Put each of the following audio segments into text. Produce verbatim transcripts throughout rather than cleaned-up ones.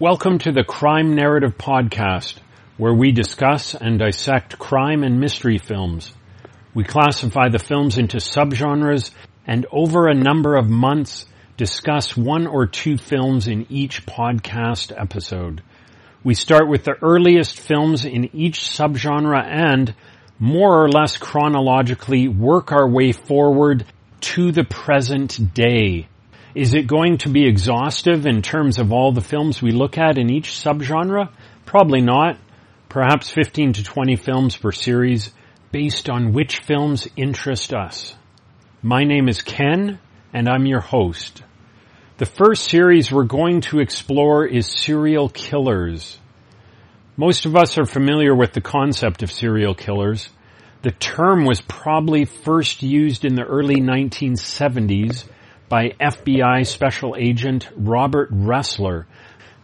Welcome to the Crime Narrative Podcast, where we discuss and dissect crime and mystery films. We classify the films into subgenres and over a number of months discuss one or two films in each podcast episode. We start with the earliest films in each subgenre and, more or less chronologically, work our way forward to the present day. Is it going to be exhaustive in terms of all the films we look at in each subgenre? Probably not. Perhaps fifteen to twenty films per series, based on which films interest us. My name is Ken, and I'm your host. The first series we're going to explore is serial killers. Most of us are familiar with the concept of serial killers. The term was probably first used in the early nineteen seventies by F B I Special Agent Robert Ressler.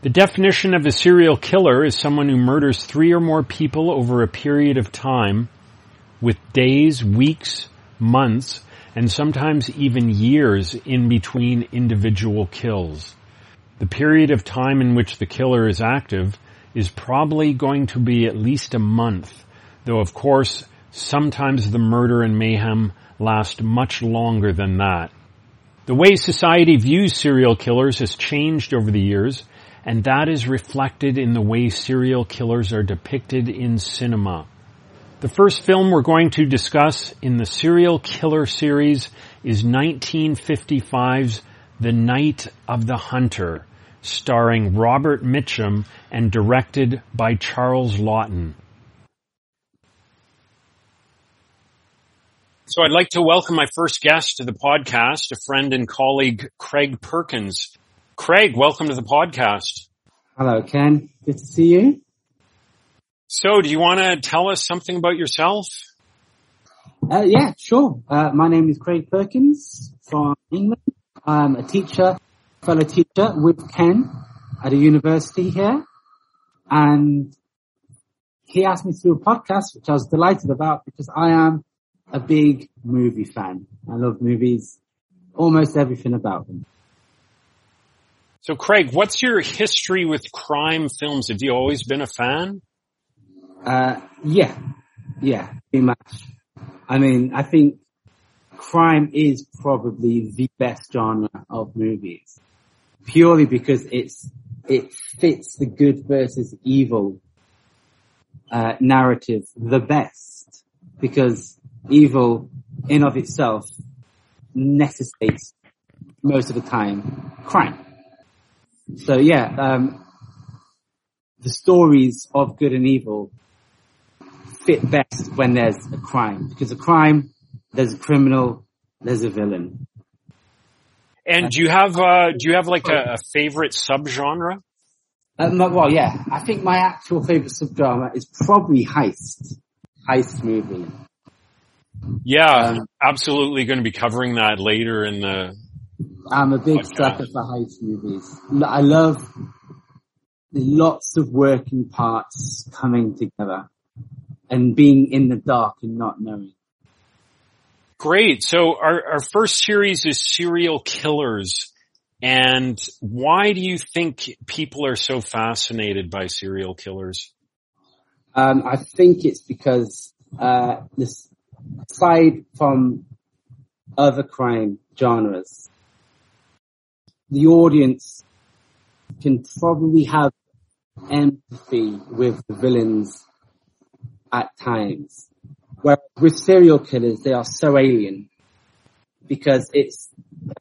The definition of a serial killer is someone who murders three or more people over a period of time, with days, weeks, months, and sometimes even years in between individual kills. The period of time in which the killer is active is probably going to be at least a month, though of course, sometimes the murder and mayhem last much longer than that. The way society views serial killers has changed over the years, and that is reflected in the way serial killers are depicted in cinema. The first film we're going to discuss in the serial killer series is nineteen fifty-five's The Night of the Hunter, starring Robert Mitchum and directed by Charles Laughton. So I'd like to welcome my first guest to the podcast, a friend and colleague, Craig Perkins. Craig, welcome to the podcast. Hello, Ken. Good to see you. So do you want to tell us something about yourself? Uh, yeah, sure. Uh, my name is Craig Perkins from England. I'm a teacher, fellow teacher with Ken at a university here. And he asked me to do a podcast, which I was delighted about because I am a big movie fan. I love movies, almost everything about them. So, Craig, what's your history with crime films? Have you always been a fan? Uh, yeah, yeah, pretty much. I mean, I think crime is probably the best genre of movies, purely because it's it fits the good versus evil uh, narrative the best, because evil in of itself necessitates most of the time crime. So yeah, um the stories of good and evil fit best when there's a crime. Because a crime, there's a criminal, there's a villain. And do you have uh do you have like a, a favorite subgenre? Um, well yeah, I think my actual favorite subgenre is probably heist. Heist movie. Yeah, um, absolutely going to be covering that later in the... I'm a big podcast. Sucker for heist movies. I love lots of working parts coming together and being in the dark and not knowing. Great. So our, our first series is serial killers. And why do you think people are so fascinated by serial killers? Um, I think it's because uh this... aside from other crime genres, the audience can probably have empathy with the villains at times. Whereas with serial killers, they are so alien because it's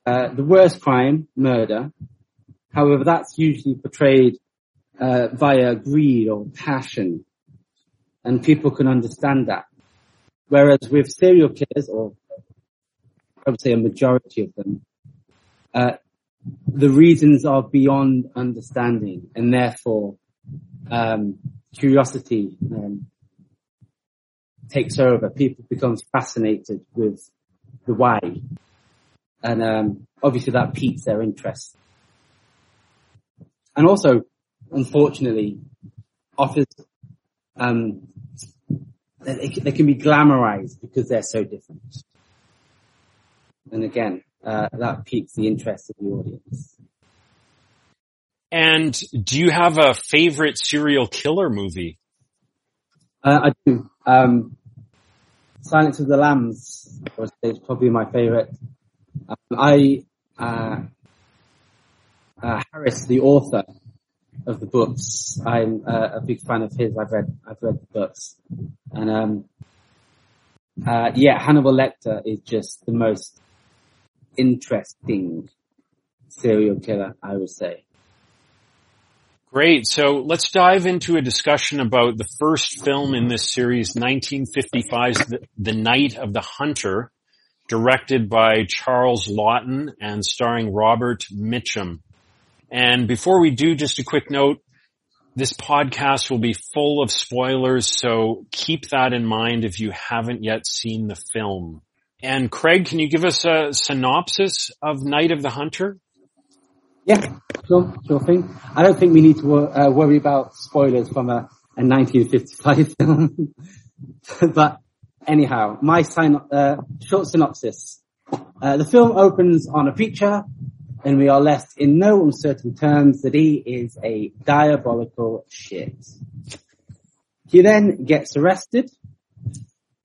uh, the worst crime, murder. However, that's usually portrayed uh, via greed or passion, and people can understand that. Whereas with serial killers, or I would say a majority of them, uh, the reasons are beyond understanding, and therefore um, curiosity um, takes over. People become fascinated with the why, and um, obviously that piques their interest. And also, unfortunately, offers... Um, They can be glamorized because they're so different. And again, uh, that piques the interest of the audience. And do you have a favorite serial killer movie? Uh, I do. Um, Silence of the Lambs is probably my favorite. Um, I, uh, uh, Harris, the author of the books, I'm uh, a big fan of his. I've read, I've read the books. And, um, uh, yeah, Hannibal Lecter is just the most interesting serial killer, I would say. Great. So let's dive into a discussion about the first film in this series, nineteen fifty-five's The, the Night of the Hunter, directed by Charles Laughton and starring Robert Mitchum. And before we do, just a quick note, this podcast will be full of spoilers, so keep that in mind if you haven't yet seen the film. And Craig, can you give us a synopsis of Night of the Hunter? Yeah, sure, sure thing. I don't think we need to wor- uh, worry about spoilers from a, a nineteen fifty-five film. But anyhow, my syno- uh, short synopsis. Uh, the film opens on a preacher, and we are left in no uncertain terms that he is a diabolical shit. He then gets arrested,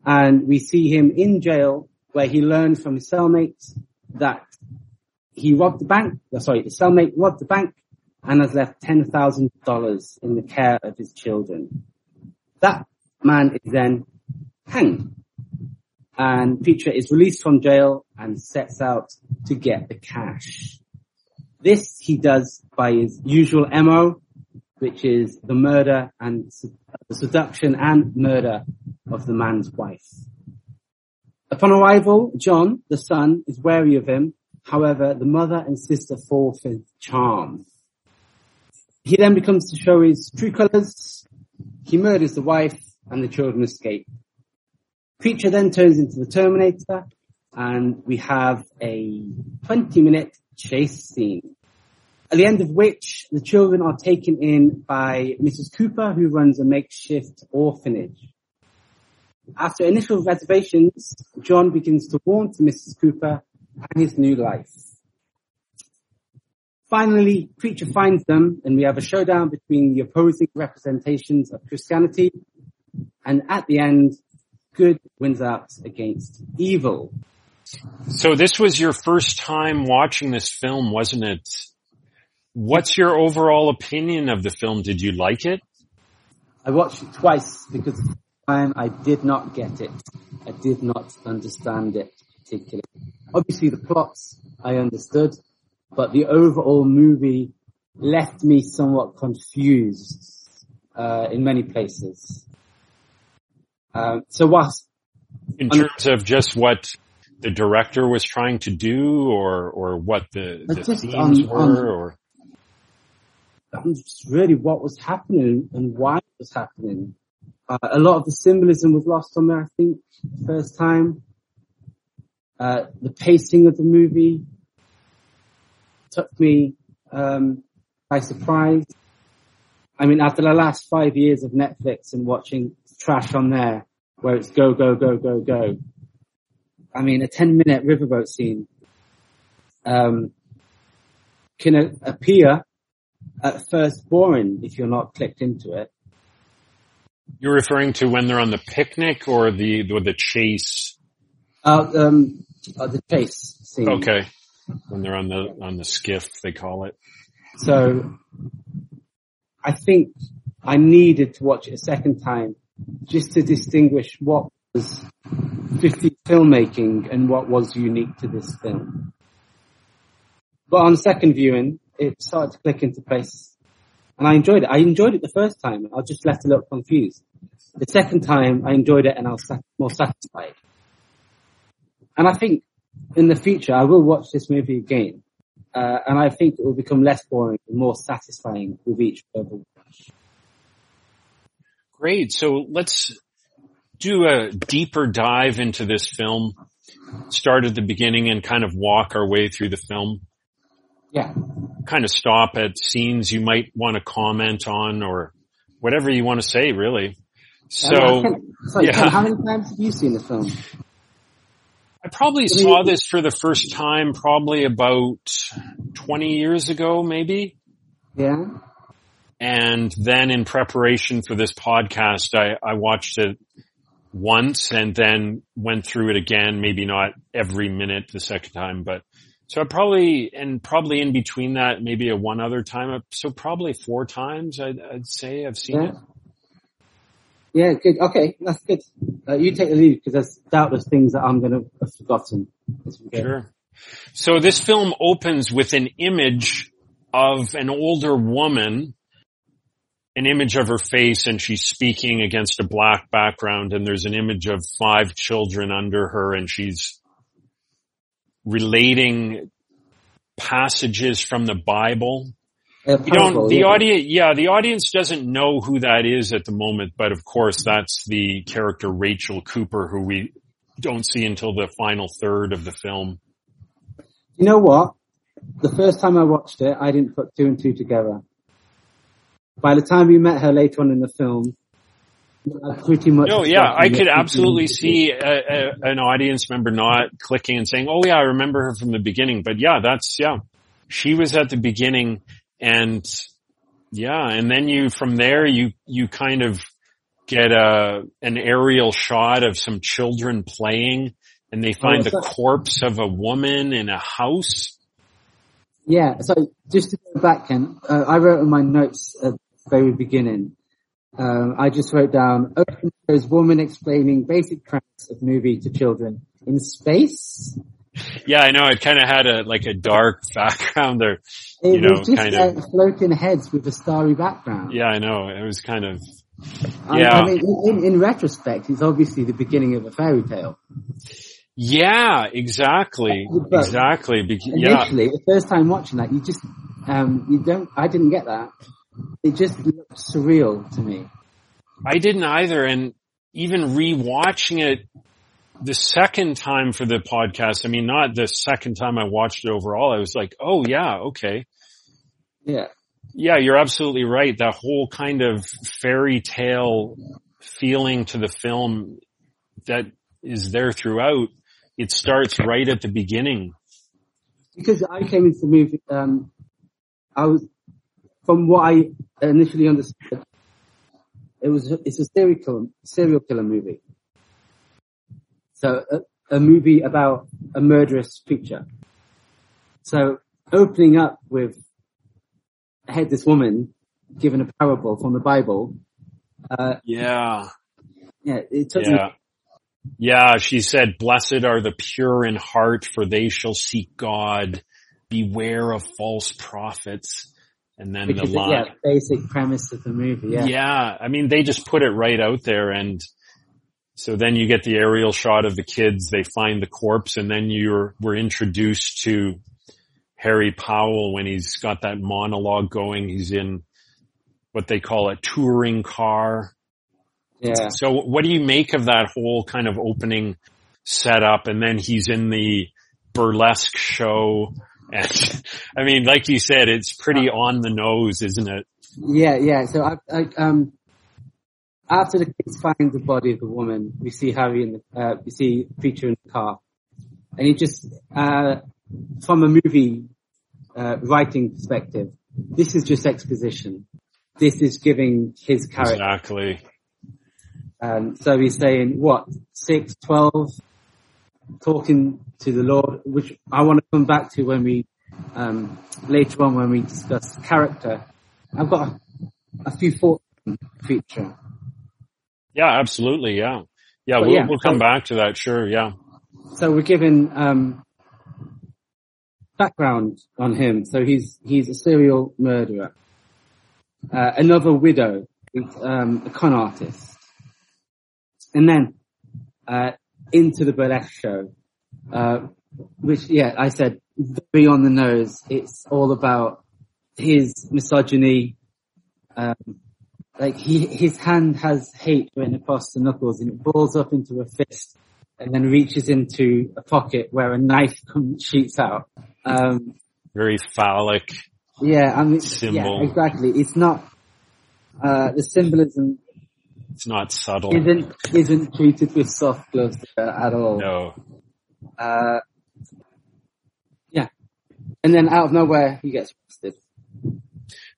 and we see him in jail, where he learns from his cellmates that he robbed the bank, sorry, his cellmate robbed the bank and has left ten thousand dollars in the care of his children. That man is then hanged. And Peter is released from jail and sets out to get the cash. This he does by his usual M O, which is the murder and the seduction and murder of the man's wife. Upon arrival, John, the son, is wary of him. However, the mother and sister fall for his charm. He then becomes to show his true colors. He murders the wife and the children escape. Preacher then turns into the Terminator, and we have a twenty-minute chase scene, at the end of which the children are taken in by Missus Cooper, who runs a makeshift orphanage. After initial reservations, John begins to warn to Missus Cooper and his new life. Finally, Preacher finds them, and we have a showdown between the opposing representations of Christianity, and at the end, good wins out against evil. So this was your first time watching this film, wasn't it? What's your overall opinion of the film? Did you like it? I watched it twice, because the first time I did not get it. I did not understand it particularly. Obviously, the plots I understood, but the overall movie left me somewhat confused uh, in many places. Um, so what? In terms of just what the director was trying to do, or or what the, the themes on, were, on, or just really what was happening and why it was happening. Uh, a lot of the symbolism was lost on there, I think, the first time. Uh, the pacing of the movie took me, um, by surprise. I mean, after the last five years of Netflix and watching trash on there, where it's go, go, go, go, go. I mean, a ten minute riverboat scene, um, can a- appear at first boring if you're not clicked into it. You're referring to when they're on the picnic or the, or the chase? Uh, um, uh, the chase scene. Okay. When they're on the, on the skiff, they call it. So I think I needed to watch it a second time just to distinguish what was fifties filmmaking and what was unique to this film. But on second viewing, it started to click into place, and I enjoyed it. I enjoyed it the first time. I was just left a little confused. The second time, I enjoyed it and I was sat- more satisfied. And I think in the future, I will watch this movie again. Uh, and I think it will become less boring and more satisfying with each further watch. Great. So let's do a deeper dive into this film, start at the beginning and kind of walk our way through the film. Yeah. Kind of stop at scenes you might want to comment on or whatever you want to say, really. So, I mean, I sorry, yeah. How many times have you seen the film? I probably saw this for the first time probably about twenty years ago, maybe. Yeah. And then in preparation for this podcast, I, I watched it once and then went through it again, maybe not every minute the second time, but so I probably, and probably in between that, maybe a one other time. So probably four times, I'd, I'd say I've seen yeah. it. Yeah, good. Okay, that's good. Uh, you take the lead because there's doubtless things that I'm going to have forgotten. Sure. So this film opens with an image of an older woman, an image of her face, and she's speaking against a black background, and there's an image of five children under her, and she's relating passages from the Bible. You don't, the audience, yeah, the audience doesn't know who that is at the moment, but of course that's the character Rachel Cooper, who we don't see until the final third of the film. You know what? The first time I watched it, I didn't put two and two together. By the time we met her later on in the film, I pretty much... No, yeah, I could absolutely see a, a, an audience member not clicking and saying, oh yeah, I remember her from the beginning, but yeah, that's, yeah. She was at the beginning... And yeah, and then you, from there, you, you kind of get a, an aerial shot of some children playing, and they find oh, the corpse of a woman in a house. Yeah. So just to go back, Ken, uh, I wrote in my notes at the very beginning, um, I just wrote down, open shows woman explaining basic premise of movie to children in space. Yeah, I know. It kind of had a like a dark background there. You it know, was just kind like of floating heads with a starry background. Yeah, I know. It was kind of. Yeah. I mean, in, in retrospect, it's obviously the beginning of a fairy tale. Yeah, exactly, but exactly. Be- initially, yeah. The first time watching that, you just um, you don't. I didn't get that. It just looked surreal to me. I didn't either, and even rewatching it. The second time for the podcast, I mean, not the second time I watched it overall, I was like, oh, yeah, okay. Yeah. Yeah, you're absolutely right. That whole kind of fairy tale feeling to the film that is there throughout, it starts right at the beginning. Because I came into the movie, um, I was, from what I initially understood, it was, it's a serial killer, serial killer movie. So a, a movie about a murderous creature. So opening up with I had this woman given a parable from the Bible. Uh, yeah. Yeah. It took yeah. Me- yeah. She said, blessed are the pure in heart, for they shall seek God. Beware of false prophets. And then because the line. Yeah, basic premise of the movie. Yeah. Yeah. I mean, they just put it right out there, and so then you get the aerial shot of the kids, they find the corpse, and then you're, we're introduced to Harry Powell when he's got that monologue going. He's in what they call a touring car. Yeah. So what do you make of that whole kind of opening setup? And then he's in the burlesque show. And I mean, like you said, it's pretty on the nose, isn't it? Yeah, yeah. So I, I um, after the kids find the body of the woman, we see Harry in the, uh, we see Preacher in the car. And he just, uh, from a movie, uh, writing perspective, this is just exposition. This is giving his character. Exactly. Um, so he's saying, what, six, twelve, talking to the Lord, which I want to come back to when we, um, later on when we discuss character. I've got a, a few thoughts on Preacher. Yeah, absolutely. Yeah, yeah. Well, we'll, yeah, we'll come so, back to that. Sure. Yeah. So we're given um, background on him. So he's he's a serial murderer, uh, another widow, um, a con artist, and then uh, into the burlesque show, uh, which yeah, I said very on the nose. It's all about his misogyny. Um, Like he, his hand has hate written across the knuckles, and it balls up into a fist, and then reaches into a pocket where a knife comes, shoots out. Um, Very phallic. Yeah, I mean, symbol. Yeah, exactly. It's not uh the symbolism. It's not subtle. Isn't isn't treated with soft gloves at all. No. Uh, yeah, and then out of nowhere he gets arrested.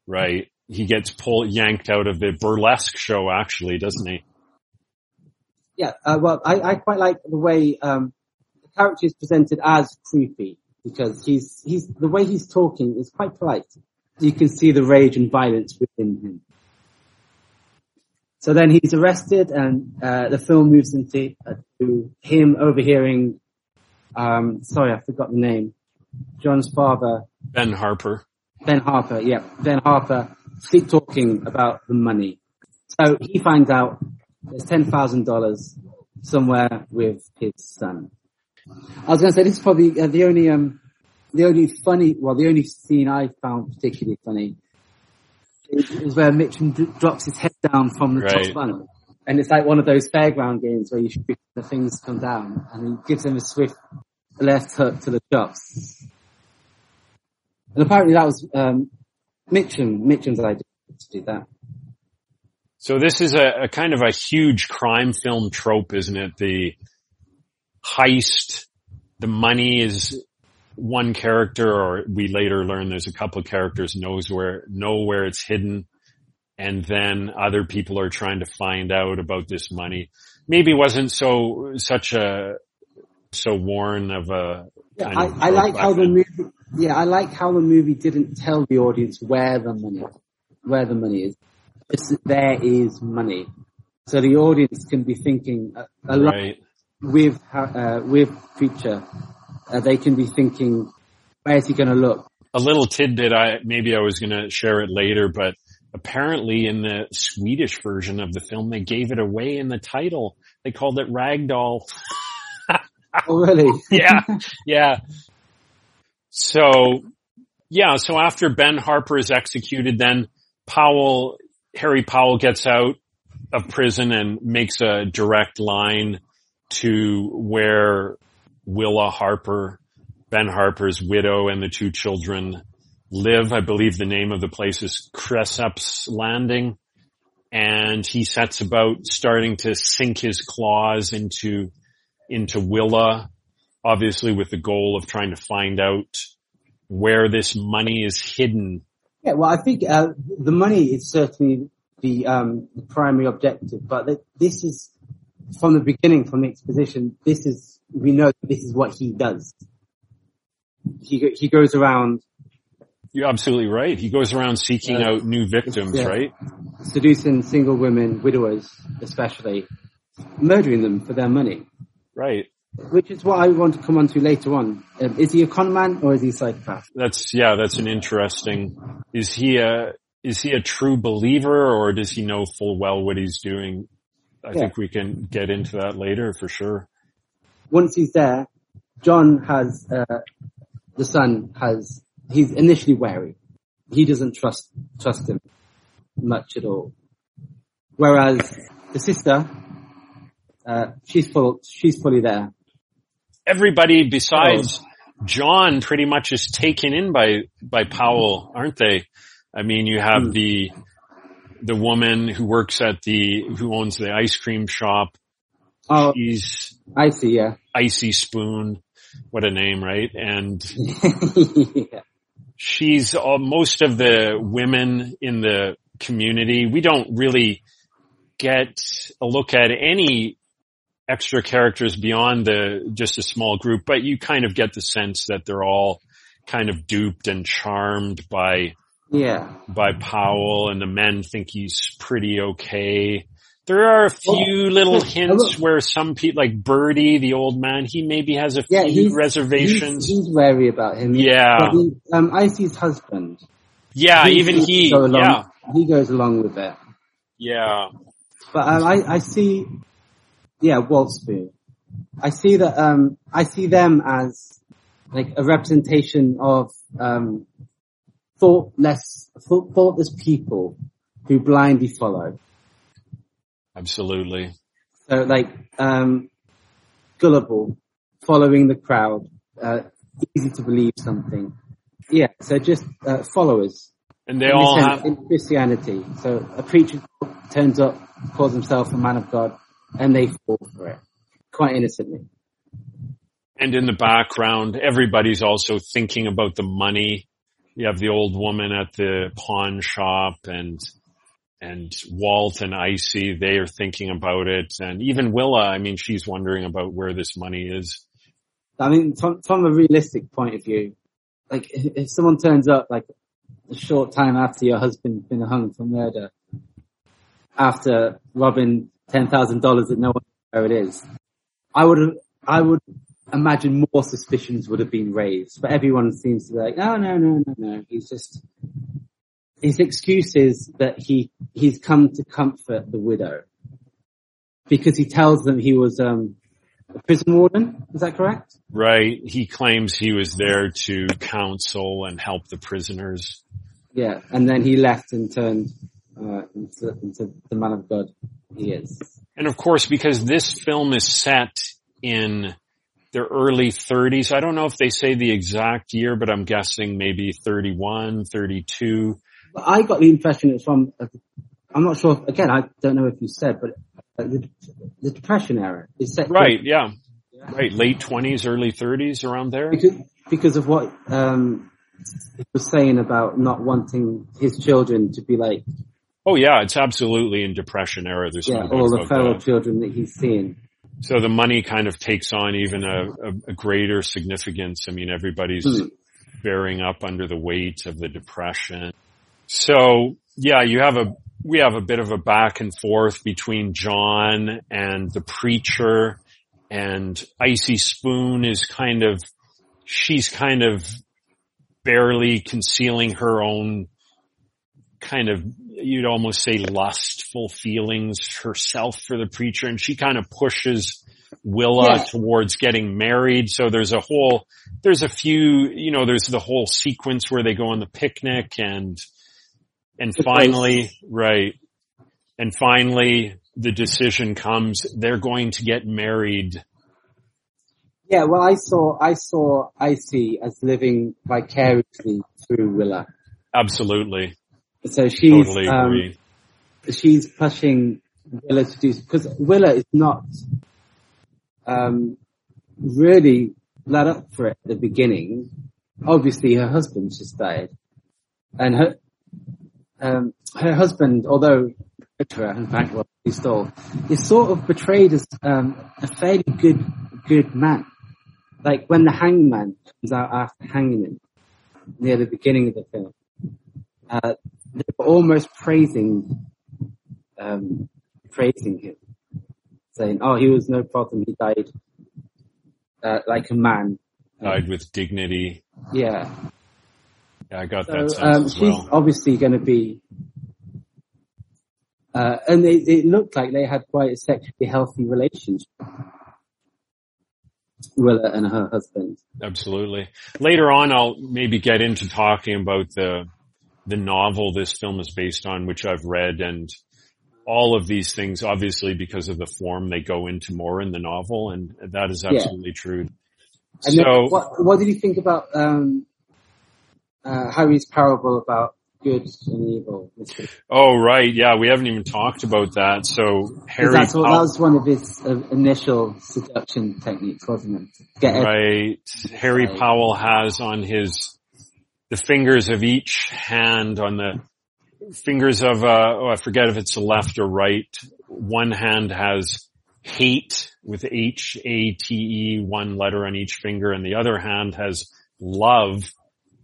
right? He gets pulled, yanked out of the burlesque show, actually, doesn't he? Yeah, uh, well, I, I quite like the way um, the character is presented as creepy, because he's he's the way he's talking is quite polite. You can see the rage and violence within him. So then he's arrested, and uh, the film moves into uh, to him overhearing. Um, sorry, I forgot the name. John's father, Ben Harper. Ben Harper, yeah, Ben Harper, keep talking about the money. So he finds out there's ten thousand dollars somewhere with his son. I was going to say this is probably uh, the only, um, the only funny, well, the only scene I found particularly funny is where Mitchum d- drops his head down from the right. top funnel, and it's like one of those fairground games where you shoot the things come down, and he gives him a swift left hook to the chops. And apparently that was um, Mitchum, Mitchum's idea to do that. So this is a, a kind of a huge crime film trope, isn't it? The heist, the money is one character, or we later learn there's a couple of characters knows where know where it's hidden, and then other people are trying to find out about this money. Maybe wasn't so such a so worn of a. Yeah, kind I, of I like how the movie. Yeah, I like how the movie didn't tell the audience where the money, where the money is. Just there is money, so the audience can be thinking a, a right. lot with uh, with Preacher. Uh, they can be thinking, where is he going to look? A little tidbit. I maybe I was going to share it later, but apparently in the Swedish version of the film, they gave it away in the title. They called it Ragdoll. Oh, really? Yeah, yeah. So, yeah, so after Ben Harper is executed, then Powell, Harry Powell gets out of prison and makes a direct line to where Willa Harper, Ben Harper's widow, and the two children live. I believe the name of the place is Cresap's Landing. And he sets about starting to sink his claws into, into Willa, obviously with the goal of trying to find out where this money is hidden. Yeah, well, I think uh, the money is certainly the, um, the primary objective, but this is, from the beginning, from the exposition, this is, we know that this is what he does. He he goes around... You're absolutely right. He goes around seeking uh, out new victims, yeah, right? Seducing single women, widowers especially, murdering them for their money. Right. Which is what I want to come on to later on. Um, is he a con man or is he a psychopath? That's, yeah, that's an interesting, is he a, is he a true believer, or does he know full well what he's doing? I yeah. think we can get into that later for sure. Once he's there, John has, uh, the son has, he's initially wary. He doesn't trust, trust him much at all. Whereas the sister, uh, she's full, she's fully there. Everybody besides John pretty much is taken in by, by Powell, aren't they? I mean, you have the, the woman who works at the, who owns the ice cream shop. Oh, she's Icy, yeah. Icey Spoon. What a name, right? And yeah. she's all, most of the women in the community. We don't really get a look at any extra characters beyond the just a small group, but you kind of get the sense that they're all kind of duped and charmed by yeah by Powell, and the men think he's pretty okay. There are a few oh, little hints where some people, like Birdie, the old man, he maybe has a yeah, few he's, reservations. He's, he's wary about him. Yeah. He, um, Icy's husband. Yeah, he, even he. Go along, yeah. He goes along with it. Yeah. But um, I, I see, yeah, Waltzboo. I see that, um, I see them as like a representation of, um, thoughtless, thoughtless people who blindly follow. Absolutely. So like, um, gullible, following the crowd, uh, easy to believe something. Yeah, so just, uh, followers. And they in all sense, have... In Christianity. So a preacher turns up, calls himself a man of God, and they fall for it. Quite innocently. And in the background, everybody's also thinking about the money. you have the old woman at the pawn shop, and and Walt and Icey, they are thinking about it. And even Willa, I mean, she's wondering about where this money is. I mean, from, from a realistic point of view, like, if someone turns up, like, a short time after your husband's been hung for murder, after robbing ten thousand dollars that no one knows where it is, I would, I would imagine more suspicions would have been raised. But everyone seems to be like, oh, no, no, no, no. He's just, his excuse is that he, he's come to comfort the widow. Because he tells them he was, um, a prison warden, is that correct? Right. He claims he was there to counsel and help the prisoners. Yeah, and then he left and turned uh, into, into the man of God he is. And of course, because this film is set in their early thirties, I don't know if they say the exact year, but I'm guessing maybe thirty-one, thirty-two. I got the impression it's from, I'm not sure, again, I don't know if you said, but The, the Depression era is set right, to, yeah. yeah, right, late twenties, early thirties, around there. Because, because of what um, he was saying about not wanting his children to be like. Oh yeah, it's absolutely in Depression era. There's yeah, all the feral children that he's seeing. So the money kind of takes on even a, a, a greater significance. I mean, everybody's mm. bearing up under the weight of the Depression. So yeah, you have a. We have a bit of a back and forth between John and the preacher, and Icey Spoon is kind of, she's kind of barely concealing her own kind of, you'd almost say lustful feelings herself for the preacher, and she kind of pushes Willa yeah. towards getting married. So there's a whole, there's a few, you know, there's the whole sequence where they go on the picnic and, And finally, right, and finally the decision comes, they're going to get married. Yeah, well, I saw, I saw Icey as living vicariously through Willa. Absolutely. So she's, totally um, she's pushing Willa to do, because Willa is not, um, really let up for it at the beginning. Obviously her husband's just died, and her, Um, her husband, although in fact what he stole, is sort of portrayed as um, a fairly good good man. Like when the hangman comes out after hanging him near the beginning of the film, uh, they were almost praising um, praising him, saying, "Oh, he was no problem. He died uh, like a man. Died um, with dignity." Yeah. Yeah, I got so, that sense um, as well. She's obviously going to be, uh, and it, it looked like they had quite a sexually healthy relationship, Willa and her husband. Absolutely. Later on, I'll maybe get into talking about the the novel this film is based on, which I've read, and all of these things, obviously, because of the form, they go into more in the novel, and that is absolutely yeah. true. And so, then, what, what did you think about? Um, Uh, Harry's parable about good and evil. Oh, right. Yeah, we haven't even talked about that. So Harry that's what, Powell, that was one of his uh, initial seduction techniques, wasn't it? Get right. Everything. Harry Powell has on his, the fingers of each hand on the fingers of, uh, oh, I forget if it's the left or right. One hand has hate with H A T E, one letter on each finger, and the other hand has love,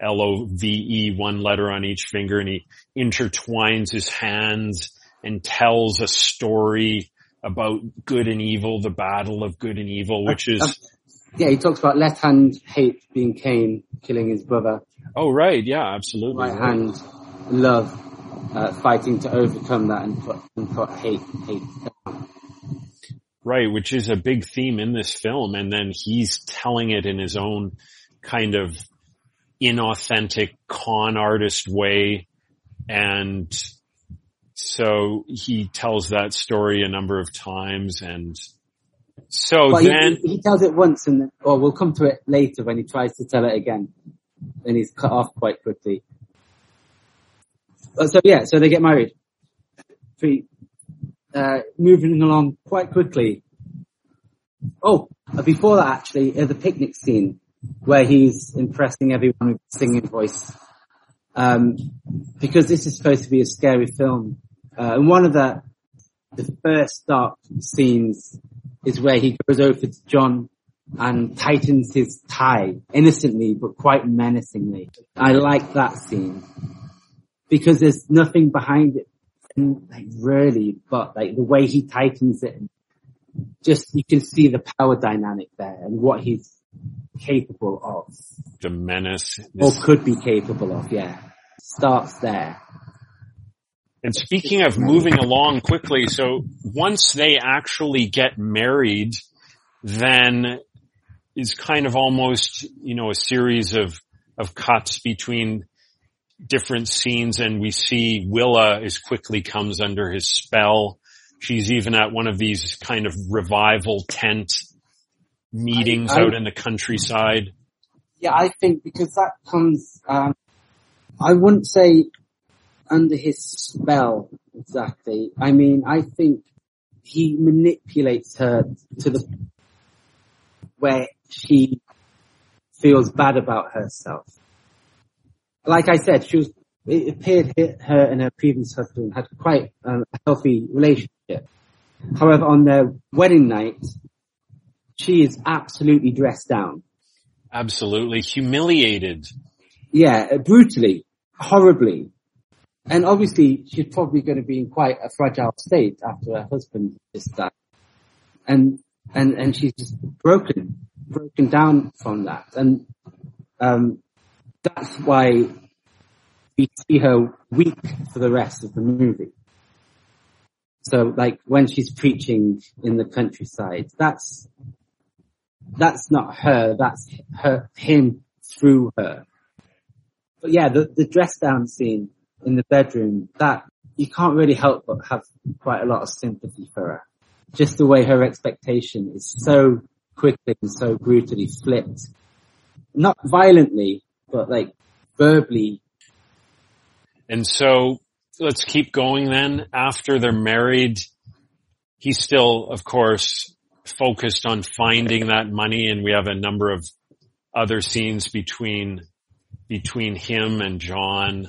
L O V E, one letter on each finger, and he intertwines his hands and tells a story about good and evil, the battle of good and evil, which is... Uh, yeah, he talks about left hand hate being Cain, killing his brother. Oh, right, yeah, absolutely. Right hand love, uh, fighting to overcome that and put, and put hate, hate down. Right, which is a big theme in this film, and then he's telling it in his own kind of inauthentic con artist way, and so he tells that story a number of times, and so well, then he, he tells it once, and or we'll come to it later when he tries to tell it again, and he's cut off quite quickly. So yeah, so they get married. Three, uh, moving along quite quickly. Oh, before that actually, uh, the picnic scene, where he's impressing everyone with his singing voice. um, because this is supposed to be a scary film. Uh, and one of the, the first dark scenes is where he goes over to John and tightens his tie innocently, but quite menacingly. I like that scene because there's nothing behind it, like really, but like the way he tightens it, just you can see the power dynamic there and what he's capable of. The menace. Or could be capable of, yeah. Starts there. And speaking of moving along quickly, so once they actually get married, then is kind of almost, you know, a series of, of cuts between different scenes, and we see Willa as quickly comes under his spell. She's even at one of these kind of revival tent meetings I, I, out in the countryside. Yeah, I think because that comes, um, I wouldn't say under his spell exactly. I mean, I think he manipulates her to the where she feels bad about herself. Like I said, she was, it appeared her and her previous husband had quite um, a healthy relationship. However, on their wedding night, she is absolutely dressed down. Absolutely humiliated. Yeah, brutally, horribly. And obviously, she's probably going to be in quite a fragile state after her husband just died. And, and, and she's just broken, broken down from that. And, um, that's why we see her weak for the rest of the movie. So, like, when she's preaching in the countryside, that's, that's not her, that's her, him through her. But yeah, the, the dress down scene in the bedroom, that, you can't really help but have quite a lot of sympathy for her. Just the way her expectation is so quickly and so brutally flipped. Not violently, but like verbally. And so let's keep going then. After they're married, he's still, of course, focused on finding that money, and we have a number of other scenes between between him and John.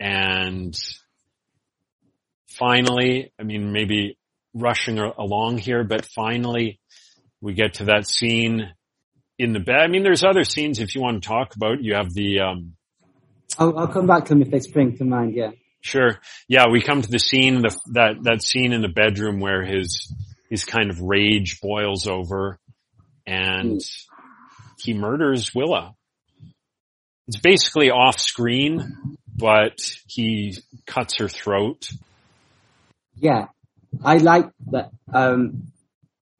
And finally, I mean, maybe rushing along here, but finally we get to that scene in the bed. I mean, there's other scenes if you want to talk about. You have the... Um, I'll, I'll come back to them if they spring to mind, yeah. Sure. Yeah, we come to the scene, the, that, that scene in the bedroom where his his kind of rage boils over and mm. he murders Willa. It's basically off screen, but he cuts her throat. Yeah, I like that. Um,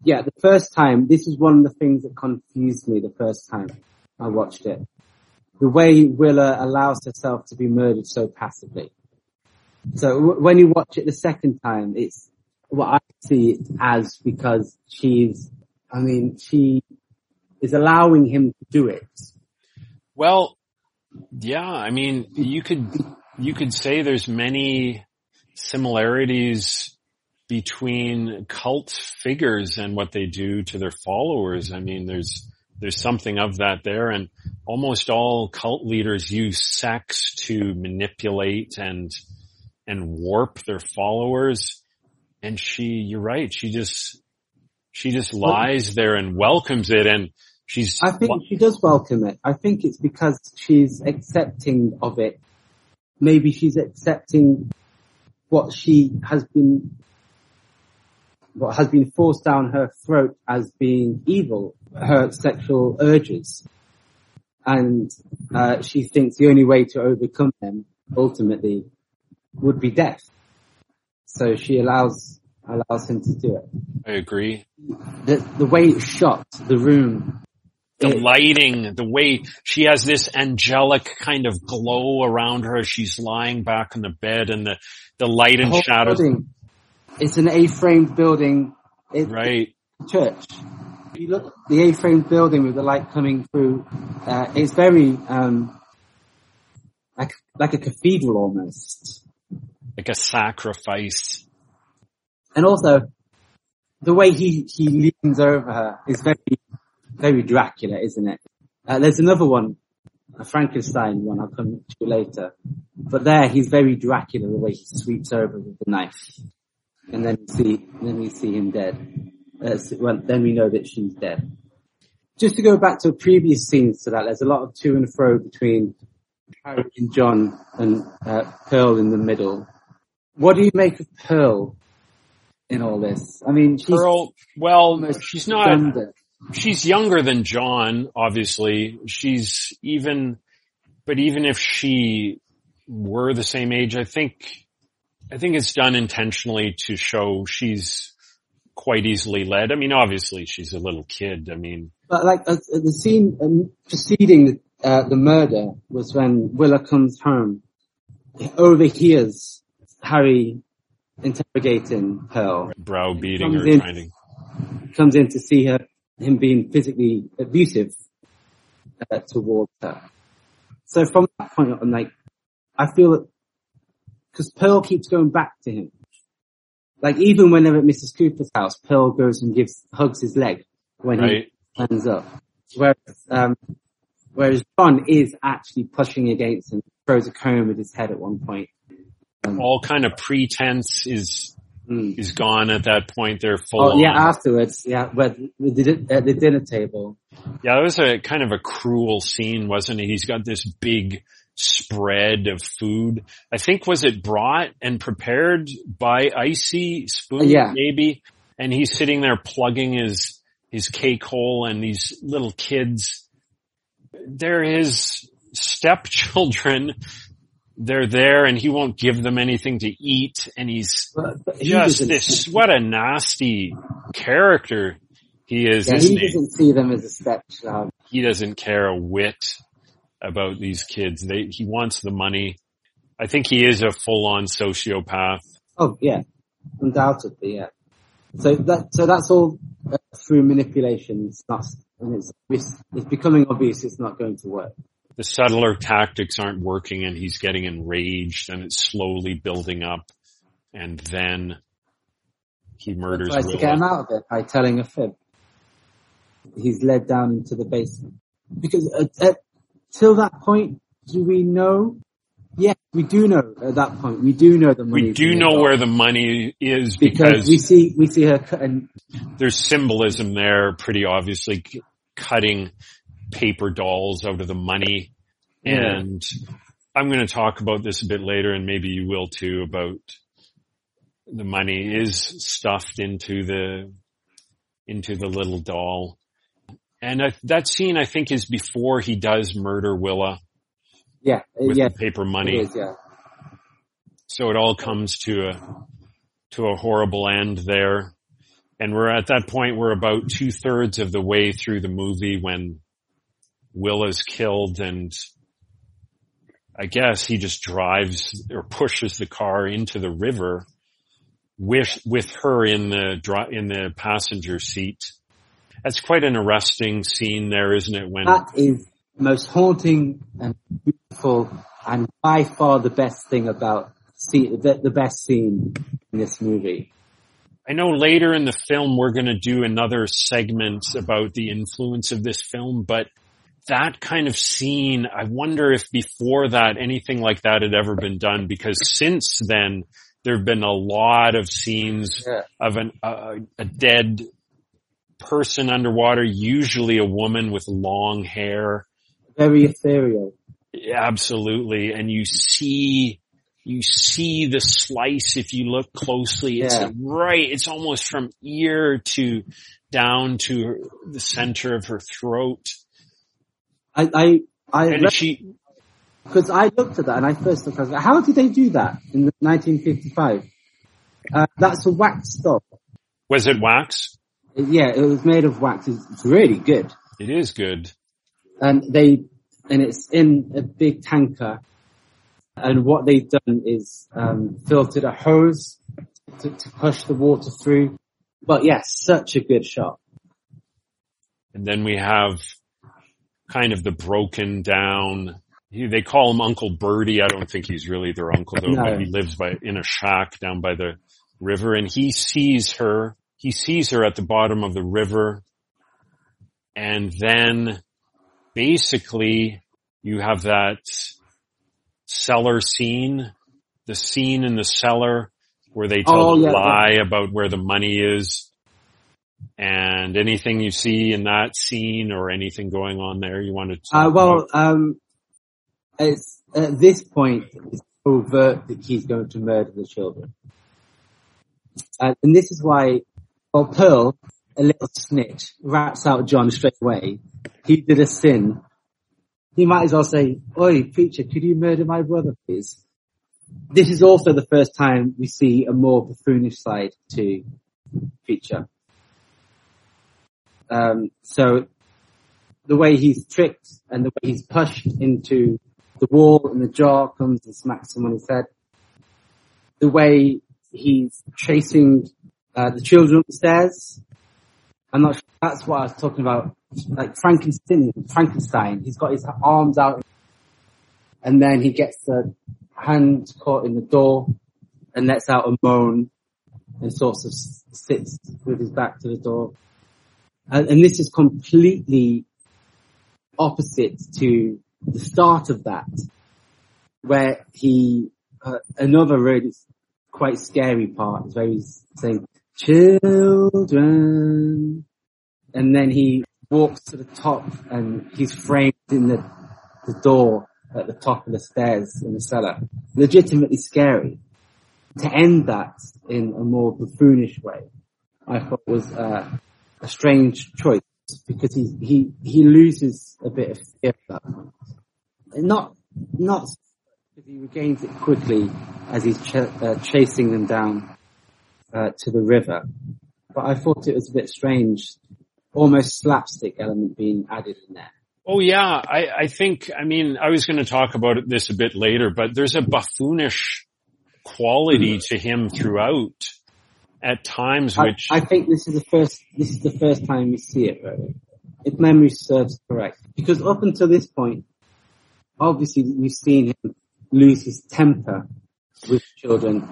yeah, the first time, this is one of the things that confused me the first time I watched it. The way Willa allows herself to be murdered so passively. So w- when you watch it the second time, it's what I see it as, because she's, I mean, she is allowing him to do it. Well, yeah, I mean, you could, you could say there's many similarities between cult figures and what they do to their followers. I mean, there's, there's something of that there, and almost all cult leaders use sex to manipulate and, and warp their followers. And she, you're right, she just, she just lies there and welcomes it, and she's, I think she does welcome it. I think it's because she's accepting of it. Maybe she's accepting what she has been, what has been forced down her throat as being evil, her sexual urges. And uh, she thinks the only way to overcome them, ultimately, would be death. So she allows allows him to do it. I agree. The, the way it's shot, the room... The lighting, the way she has this angelic kind of glow around her as she's lying back in the bed, and the, the light and the shadows. Building. It's an A-framed building. It, right. Church. If you look at the A-framed building with the light coming through, uh, it's very, um, like, like a cathedral almost. Like a sacrifice. And also, the way he, he leans over her is very, very Dracula, isn't it? Uh, there's another one a Frankenstein one, I'll come to later. But there, he's very Dracula, the way he sweeps over with the knife. And then we see, then we see him dead. Uh, well, then we know that she's dead. Just to go back to previous scenes to that, there's a lot of to and fro between Harry and John and uh, Pearl in the middle. What do you make of Pearl in all this? I mean, she's Pearl, well, she's not, standard. she's younger than John, obviously. She's even, but even if she were the same age, I think, I think it's done intentionally to show she's quite easily led. I mean, obviously she's a little kid. I mean, but like uh, the scene um, preceding uh, the murder was when Willa comes home, overhears Harry interrogating Pearl, browbeating her, in, trying to... comes in to see her, him being physically abusive uh, towards her. So from that point on, I'm like, I feel that because Pearl keeps going back to him. Like, even when they're at Missus Cooper's house, Pearl goes and gives, hugs his leg when right. he stands up. Whereas, um, whereas John is actually pushing against him, throws a comb at his head at one point. Um, All kind of pretense is, mm. is gone at that point. They're full oh, on. Yeah, afterwards, yeah, but at the dinner table. Yeah, it was a kind of a cruel scene, wasn't it? He's got this big spread of food. I think was it brought and prepared by Icey Spoon, yeah. maybe? And he's sitting there plugging his his cake hole, and these little kids, they're his stepchildren. They're there, and he won't give them anything to eat. And he's but, but just he this. What a nasty character he is! Yeah, he doesn't he? see them as a stepchild. He doesn't care a whit about these kids. They, he wants the money. I think he is a full-on sociopath. Oh, yeah. Undoubtedly, yeah. So that, so that's all uh, through manipulation. It's not, and it's, it's, it's becoming obvious it's not going to work. The subtler tactics aren't working, and he's getting enraged, and it's slowly building up, and then he murders Willa. He tries to get him out of it by telling a fib. He's led down into the basement. Because at, at till that point, do we know? Yeah, we do know at that point. We do know the money. We do know where the money is because, because we see we see her cutting. There's symbolism there, pretty obviously, c- cutting paper dolls out of the money. Yeah. And I'm going to talk about this a bit later, and maybe you will too, about the money is stuffed into the into the little doll. And I, that scene, I think, is before he does murder Willa. Yeah, with yeah, the paper money. It is, yeah. So it all comes to a to a horrible end there, and we're at that point. We're about two thirds of the way through the movie when Willa's killed, and I guess he just drives or pushes the car into the river with with her in the in the passenger seat. That's quite an arresting scene there, isn't it? When that is the most haunting and beautiful and by far the best thing about see, the, the best scene in this movie. I know later in the film we're going to do another segment about the influence of this film, but that kind of scene, I wonder if before that anything like that had ever been done, because since then there have been a lot of scenes yeah. of an uh, a dead person underwater, usually a woman with long hair. Very ethereal. Absolutely. And you see, you see the slice if you look closely. Yeah. It's right. It's almost from ear to down to the center of her throat. I, I, I, and she, because I looked at that and I first thought, I was like, how did they do that in nineteen fifty-five? Uh, that's a wax doll. Was it wax? Yeah, it was made of wax. It's really good. It is good. And they, and it's in a big tanker. And what they've done is, um, filtered a hose to, to push the water through. But yeah, such a good shot. And then we have kind of the broken down, they call him Uncle Birdie. I don't think he's really their uncle though, no. But he lives by, in a shack down by the river, and he sees her. He sees her at the bottom of the river, and then basically You have that cellar scene, the scene in the cellar where they tell oh, the yeah, lie yeah. about where the money is. And anything you see in that scene or anything going on there you want to talk uh, well, about? um, it's, at this point, it's overt that he's going to murder the children. Uh, and this is why, well, Pearl, a little snitch, raps out John straight away. He did a sin. He might as well say, "Oi, preacher, could you murder my brother, please?" This is also the first time we see a more buffoonish side to preacher. Um, so the way he's tricked and the way he's pushed into the wall and the jar comes and smacks someone in his head. The way he's chasing uh, the children upstairs. I'm not sure, that's what I was talking about. Like Frankenstein, Frankenstein. He's got his arms out and then he gets the hand caught in the door and lets out a moan and sort of sits with his back to the door. And, and this is completely opposite to the start of that, where he, uh, another really quite scary part is where he's saying, "Children," and then he walks to the top and he's framed in the, the door at the top of the stairs in the cellar. Legitimately scary. To end that in a more buffoonish way, I thought was, uh, a strange choice, because he, he, he loses a bit of fear of that. Not, not, he regains it quickly as he's ch- uh, chasing them down, uh, to the river. But I thought it was a bit strange, almost slapstick element being added in there. Oh yeah, I, I think, I mean, I was going to talk about this a bit later, but there's a buffoonish quality to him throughout. At times, which I, I think this is the first. This is the first time we see it, really, if memory serves correct. Because up until this point, obviously we've seen him lose his temper with children,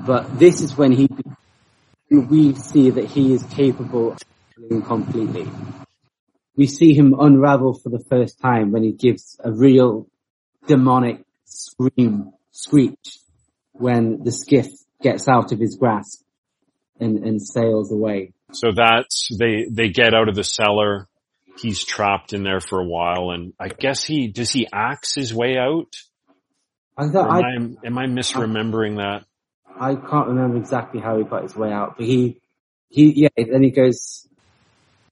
but this is when he we see that he is capable of living completely. We see him unravel for the first time when he gives a real demonic scream, screech, when the skiff gets out of his grasp. And, and sails away. So that's, they, they get out of the cellar. He's trapped in there for a while. And I guess he, does he axe his way out? I thought, I, am, am I misremembering I, that? I can't remember exactly how he got his way out, but he, he, yeah, then he goes.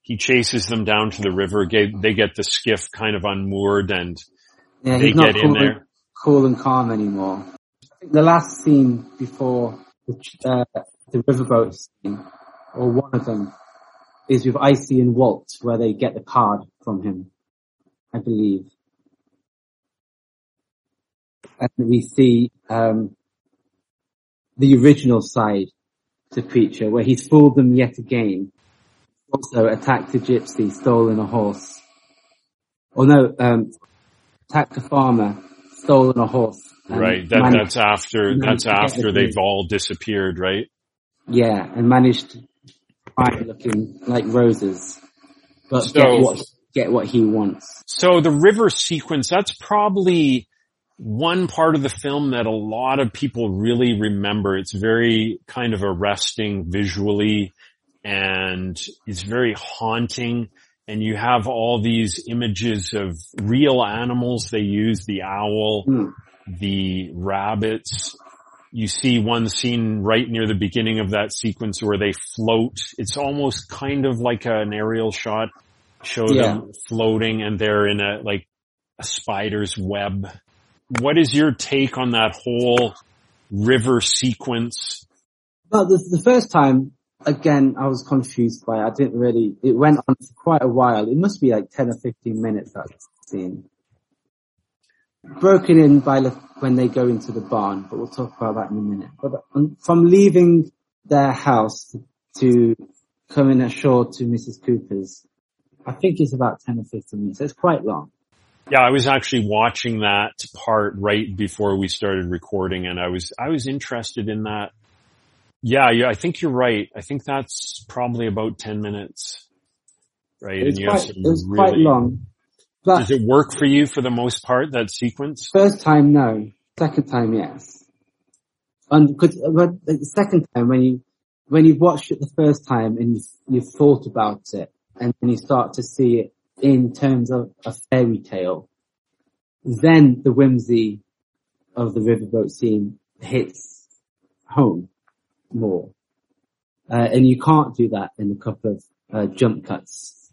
He chases them down to the river. They get the skiff kind of unmoored and yeah, they get in there. And, cool and calm anymore. I think the last scene before the, uh, the riverboat scene, or one of them, is with Icey and Walt, where they get the card from him, I believe. And we see um the original side to Preacher, where he's fooled them yet again. Also attacked a gypsy, stolen a horse. Or no, um attacked a farmer, stolen a horse. Right, that, managed, that's after, that's after they've food. all disappeared, right? Yeah, and managed to try looking like roses, but so, get, what, get what he wants. So the river sequence, that's probably one part of the film that a lot of people really remember. It's very kind of arresting visually, and it's very haunting, and you have all these images of real animals they use, the owl, mm. the rabbits. You see one scene right near the beginning of that sequence where they float. It's almost kind of like an aerial shot. Show yeah. them floating and they're in a, like a spider's web. What is your take on that whole river sequence? Well, the, the first time, again, I was confused by it. I didn't really, it went on for quite a while. It must be like ten or fifteen minutes, that scene. Broken in by when they go into the barn, but we'll talk about that in a minute. But from leaving their house to coming ashore to Missus Cooper's, I think it's about ten or fifteen minutes. It's quite long. Yeah, I was actually watching that part right before we started recording, and I was, I was interested in that. Yeah, yeah, I think you're right. I think that's probably about ten minutes, right? It was, and quite, you have some it was really... quite long. But does it work for you for the most part, that sequence? First time, no. Second time, yes. And cause, but the second time, when you when you've watched it the first time and you've, you've thought about it, and then you start to see it in terms of a fairy tale, then the whimsy of the riverboat scene hits home more. Uh, and you can't do that in a couple of uh, jump cuts.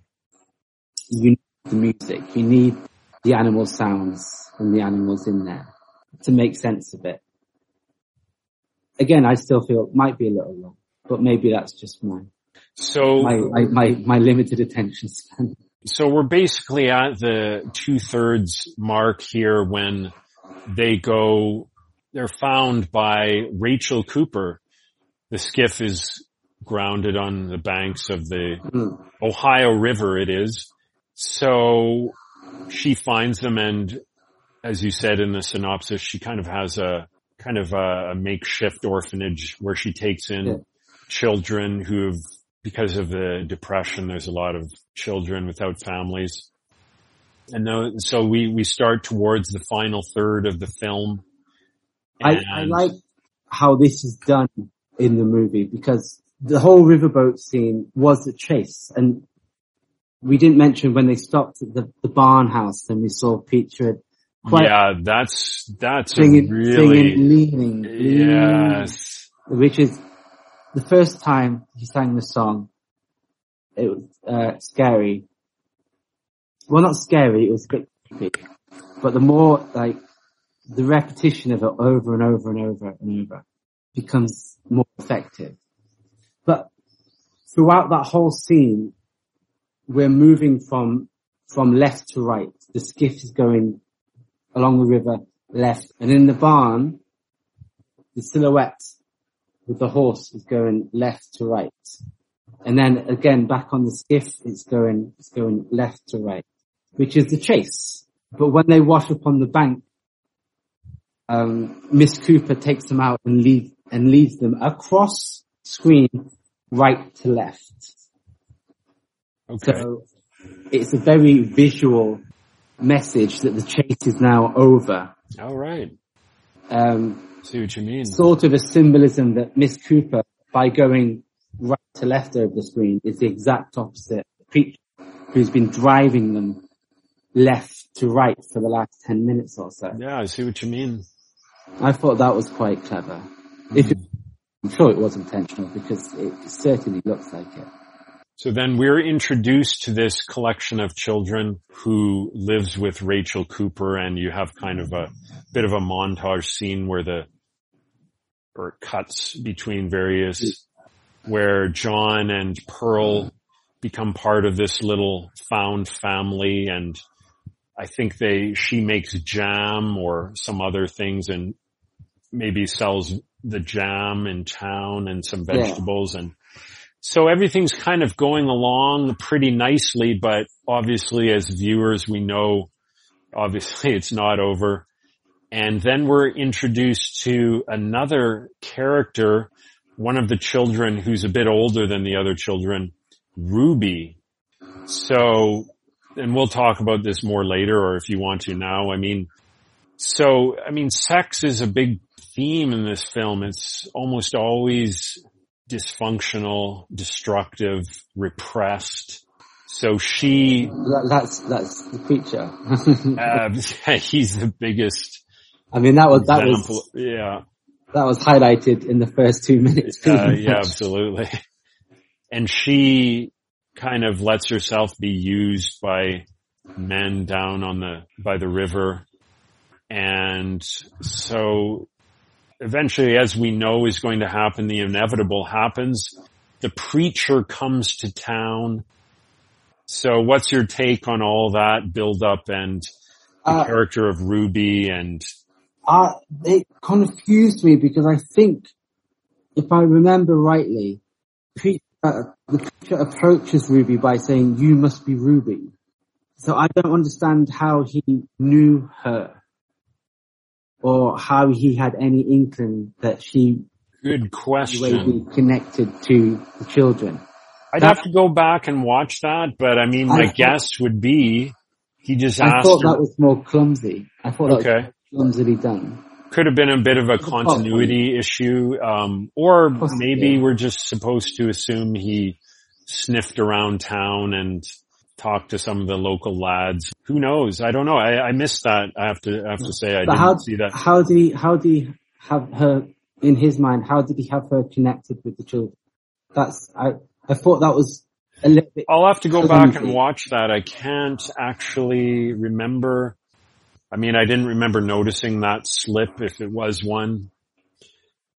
You need the music. You need the animal sounds and the animals in there to make sense of it. Again, I still feel it might be a little long, but maybe that's just my so my my, my, my limited attention span. So we're basically at the two-thirds mark here when they go, they're found by Rachel Cooper. The skiff is grounded on the banks of the mm. Ohio River, it is. So she finds them, and as you said in the synopsis, she kind of has a kind of a makeshift orphanage where she takes in yeah. children who've, because of the depression, there's a lot of children without families. And though, so we, we start towards the final third of the film. I, I like how this is done in the movie, because the whole riverboat scene was a chase. And we didn't mention when they stopped at the, the barn house and we saw Peter. Yeah, that's, that's singing, a really... Singing, leaning, leaning, yes. Which is the first time he sang the song. It was, uh, scary. Well, not scary, it was a bit creepy. But the more, like, the repetition of it over and over and over and over becomes more effective. But throughout that whole scene, we're moving from, from left to right. The skiff is going along the river left. And in the barn, the silhouette with the horse is going left to right. And then again, back on the skiff, it's going, it's going left to right, which is the chase. But when they wash up on the bank, um, Miss Cooper takes them out and lead, and leads them across screen right to left. Okay. So it's a very visual message that the chase is now over. All right. Um, see what you mean. Sort of a symbolism that Miss Cooper, by going right to left over the screen, is the exact opposite of Preacher, who's been driving them left to right for the last ten minutes or so. Yeah, I see what you mean. I thought that was quite clever. Mm. If it, I'm sure it was intentional, because it certainly looks like it. So then we're introduced to this collection of children who lives with Rachel Cooper, and you have kind of a bit of a montage scene where the, or cuts between various, where John and Pearl become part of this little found family, and I think they, she makes jam or some other things and maybe sells the jam in town and some vegetables yeah. and so everything's kind of going along pretty nicely, but obviously as viewers we know, obviously it's not over. And then we're introduced to another character, one of the children who's a bit older than the other children, Ruby. So, and we'll talk about this more later, or if you want to now. I mean, so, I mean, sex is a big theme in this film. It's almost always dysfunctional, destructive, repressed. So she... That's, that's the preacher. uh, he's the biggest I mean, that was, that example. was, yeah. That was highlighted in the first two minutes. Uh, yeah, absolutely. And she kind of lets herself be used by men down on the, by the river. And so eventually, as we know is going to happen, the inevitable happens. The preacher comes to town. So what's your take on all that build up and the uh, character of Ruby? And uh, it confused me, because I think, if I remember rightly, preacher, the preacher approaches Ruby by saying, "You must be Ruby." So I don't understand how he knew her, or how he had any inkling that she Good question. be connected to the children. I'd that, have to go back and watch that, but I mean, I my guess would be He just asked I thought her. That was more clumsy. I thought okay. that was clumsily done. Could have been a bit of a continuity oh, issue, um, or possibly, maybe yeah. we're just supposed to assume he sniffed around town and talked to some of the local lads. Who knows? I don't know. I, I missed that. I have to I have to say I but didn't how, see that. How did he? How did he have her in his mind? How did he have her connected with the children? That's I. I thought that was a little bit. I'll have to go back and watch that. I can't actually remember. I mean, I didn't remember noticing that slip, if it was one.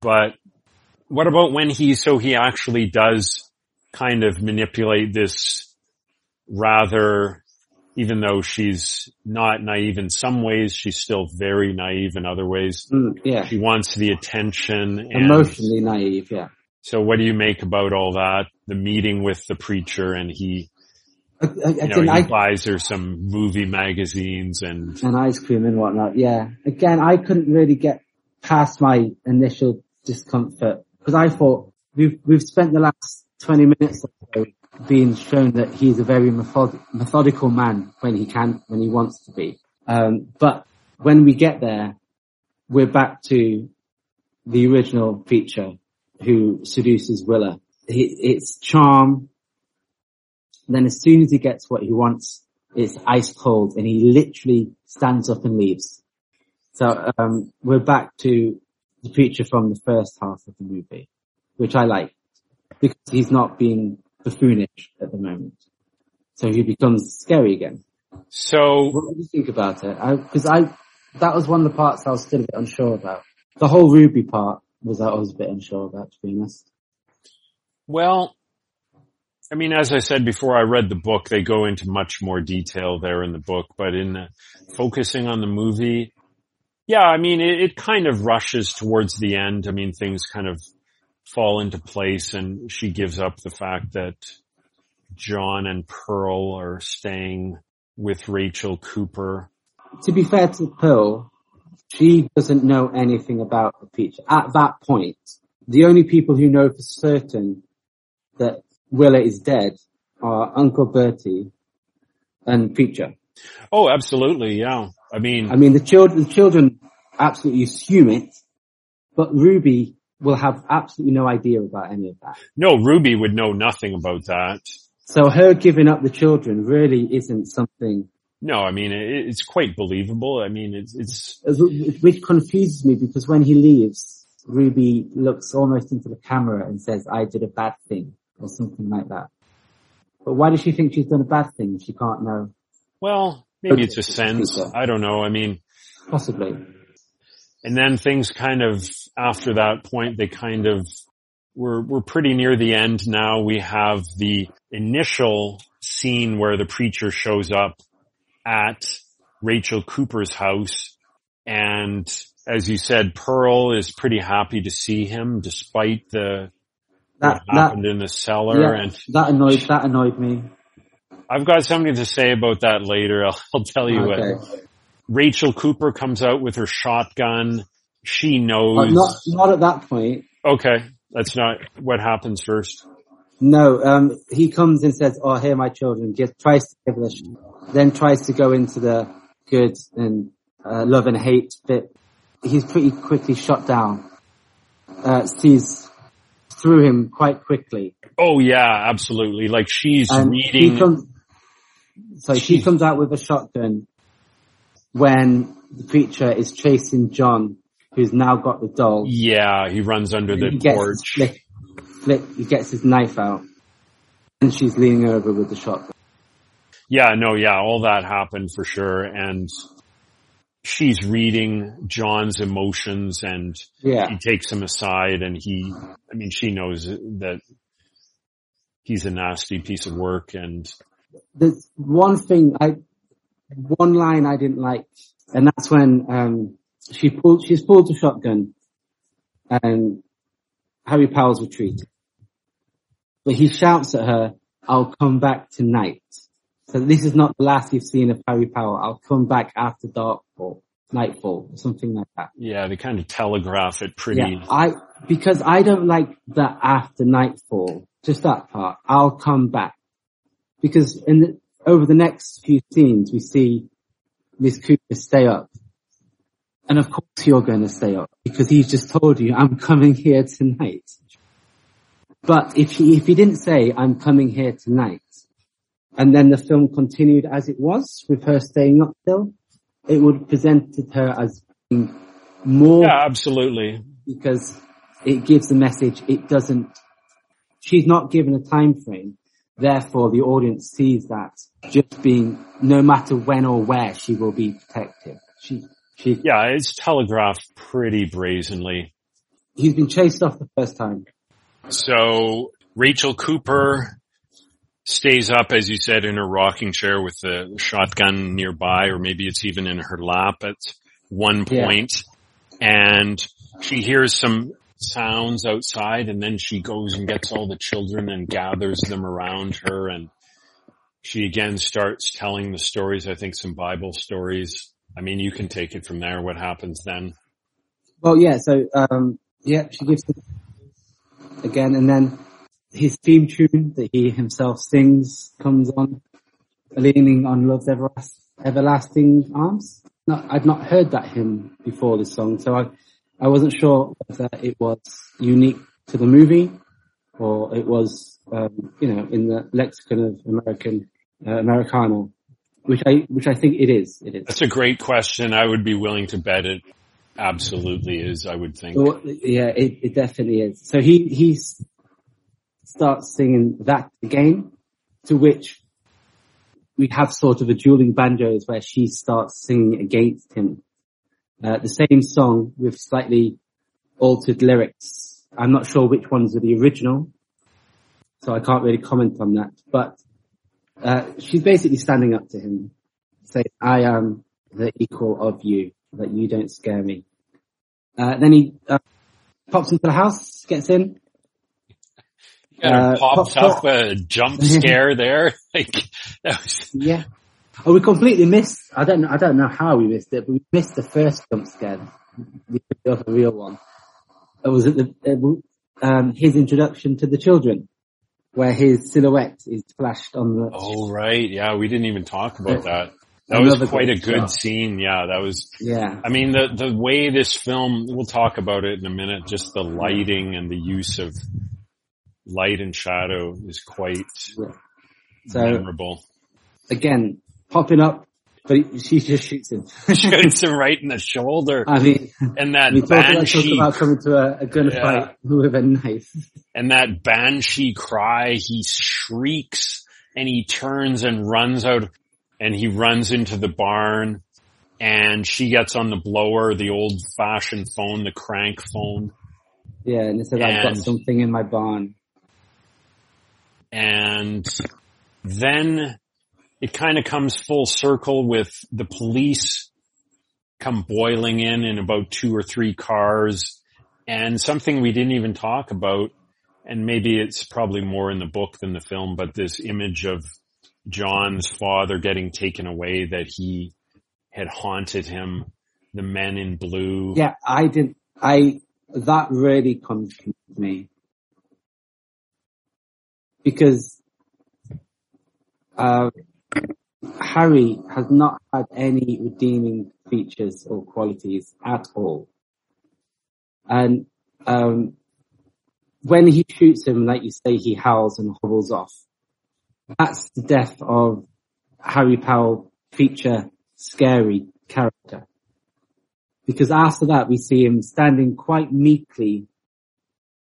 But what about when he, so he actually does kind of manipulate this rather, even though she's not naive in some ways, she's still very naive in other ways. Mm, yeah. She wants the attention. And emotionally naive, yeah. So what do you make about all that? The meeting with the preacher and he... Again, you know, he I, buys her some movie magazines and... And ice cream and whatnot, yeah. Again, I couldn't really get past my initial discomfort because I thought we've, we've spent the last twenty minutes or so being shown that he's a very method, methodical man when he can, when he wants to be. Um, but when we get there, we're back to the original preacher who seduces Willa. He, it's charm. Then as soon as he gets what he wants, it's ice cold and he literally stands up and leaves. So um we're back to the preacher from the first half of the movie, which I like because he's not being buffoonish at the moment. So he becomes scary again. So what do you think about it? Because I, I that was one of the parts I was still a bit unsure about. The whole Ruby part was I was a bit unsure about, to be honest. Well, I mean, as I said before, I read the book. They go into much more detail there in the book, but in the, focusing on the movie, yeah, I mean, it, it kind of rushes towards the end. I mean, things kind of fall into place and she gives up the fact that John and Pearl are staying with Rachel Cooper. To be fair to Pearl, she doesn't know anything about the preacher. At that point, the only people who know for certain that Willa is dead are Uncle Bertie and Preacher. Oh, absolutely, yeah. I mean... I mean, the children, the children absolutely assume it, but Ruby will have absolutely no idea about any of that. No, Ruby would know nothing about that. So her giving up the children really isn't something... No, I mean, it, it's quite believable. I mean, it's, it's... Which confuses me, because when he leaves, Ruby looks almost into the camera and says, I did a bad thing. Or something like that. But why does she think she's done a bad thing if she can't know? Well, maybe it's a sense. I don't know. I mean... Possibly. And then things kind of, after that point, they kind of... We're, we're pretty near the end now. We have the initial scene where the preacher shows up at Rachel Cooper's house. And as you said, Pearl is pretty happy to see him despite the... That, that happened in the cellar, yeah, and that annoyed that annoyed me. I've got something to say about that later. I'll, I'll tell you okay. what. Rachel Cooper comes out with her shotgun. She knows. Not, not at that point. Okay, that's not what happens first. No, um, he comes and says, "Oh, here are my children." Just tries to give us, then tries to go into the good and uh, love and hate bit. He's pretty quickly shot down. Uh, sees. Through him quite quickly. Oh yeah, absolutely. Like she's and reading. He comes, so she... she comes out with a shotgun when the preacher is chasing John, who's now got the doll. Yeah, he runs under the porch. Gets flick, flick, he gets his knife out, and she's leaning over with the shotgun. Yeah, no, yeah, all that happened for sure, and she's reading John's emotions and yeah. he takes him aside and he, I mean, she knows that he's a nasty piece of work and. There's one thing I, one line I didn't like, and that's when, um, she pulled, she's pulled the shotgun and Harry Powell's retreated. But he shouts at her, I'll come back tonight. So this is not the last you've seen of Harry Powell. I'll come back after dark or nightfall or something like that. Yeah, they kind of telegraph it pretty. Yeah, I, because I don't like that after nightfall, just that part. I'll come back. Because in the, over the next few scenes, we see Miss Cooper stay up. And of course you're going to stay up, because he's just told you, I'm coming here tonight. But if he, if he didn't say, I'm coming here tonight, and then the film continued as it was, with her staying up still, it would have presented her as being more... Yeah, absolutely. Because it gives the message, it doesn't... She's not given a time frame. Therefore, the audience sees that just being, no matter when or where, she will be protected. She, she. Yeah, it's telegraphed pretty brazenly. He's been chased off the first time. So Rachel Cooper stays up, as you said, in her rocking chair with the shotgun nearby, or maybe it's even in her lap at one point. Yeah. And she hears some sounds outside, and then she goes and gets all the children and gathers them around her, and she again starts telling the stories, I think some Bible stories. I mean, you can take it from there, what happens then. Well, yeah, so, um, yeah, she gives them again, and then his theme tune that he himself sings comes on, leaning on love's everlast- everlasting arms. No, I'd not heard that hymn before this song, so I... I wasn't sure whether it was unique to the movie or it was, um, you know, in the lexicon of American, uh, Americana, which I, which I think it is. It is. That's a great question. I would be willing to bet it absolutely is, I would think. So, yeah, it, it definitely is. So he, he starts singing that again, to which we have sort of a dueling banjos where she starts singing against him. Uh, the same song with slightly altered lyrics. I'm not sure which ones are the original, so I can't really comment on that. But uh she's basically standing up to him, saying, I am the equal of you, that you don't scare me. Uh Then he uh, pops into the house, gets in. Yeah, uh, pops, pops up, a jump scare there. Like, that was... Yeah. Oh, we completely missed, I don't know, I don't know how we missed it, but we missed the first jump scare, the, the real one. It was at the, um, his introduction to the children, where his silhouette is flashed on the... Oh, right, yeah, we didn't even talk about that. That was quite a good scene, yeah, that was... Yeah. I mean, the, the way this film, we'll talk about it in a minute, just the lighting and the use of light and shadow is quite memorable. Again, popping up, but he, she just shoots him. Shoots him right in the shoulder. I mean, and that we banshee. About, about coming to a, a gunfight yeah. with a knife. And that banshee cry, he shrieks and he turns and runs out, and he runs into the barn, and she gets on the blower, the old fashioned phone, the crank phone. Yeah, and it said, I've got something in my barn. And then it kind of comes full circle with the police come boiling in in about two or three cars, and something we didn't even talk about, and maybe it's probably more in the book than the film, but this image of John's father getting taken away, that he had haunted him, the men in blue. Yeah, I didn't, I, that really confused me. Because, uh, Harry has not had any redeeming features or qualities at all. And um when he shoots him, like you say, he howls and hobbles off. That's the death of Harry Powell, feature scary character. Because after that, we see him standing quite meekly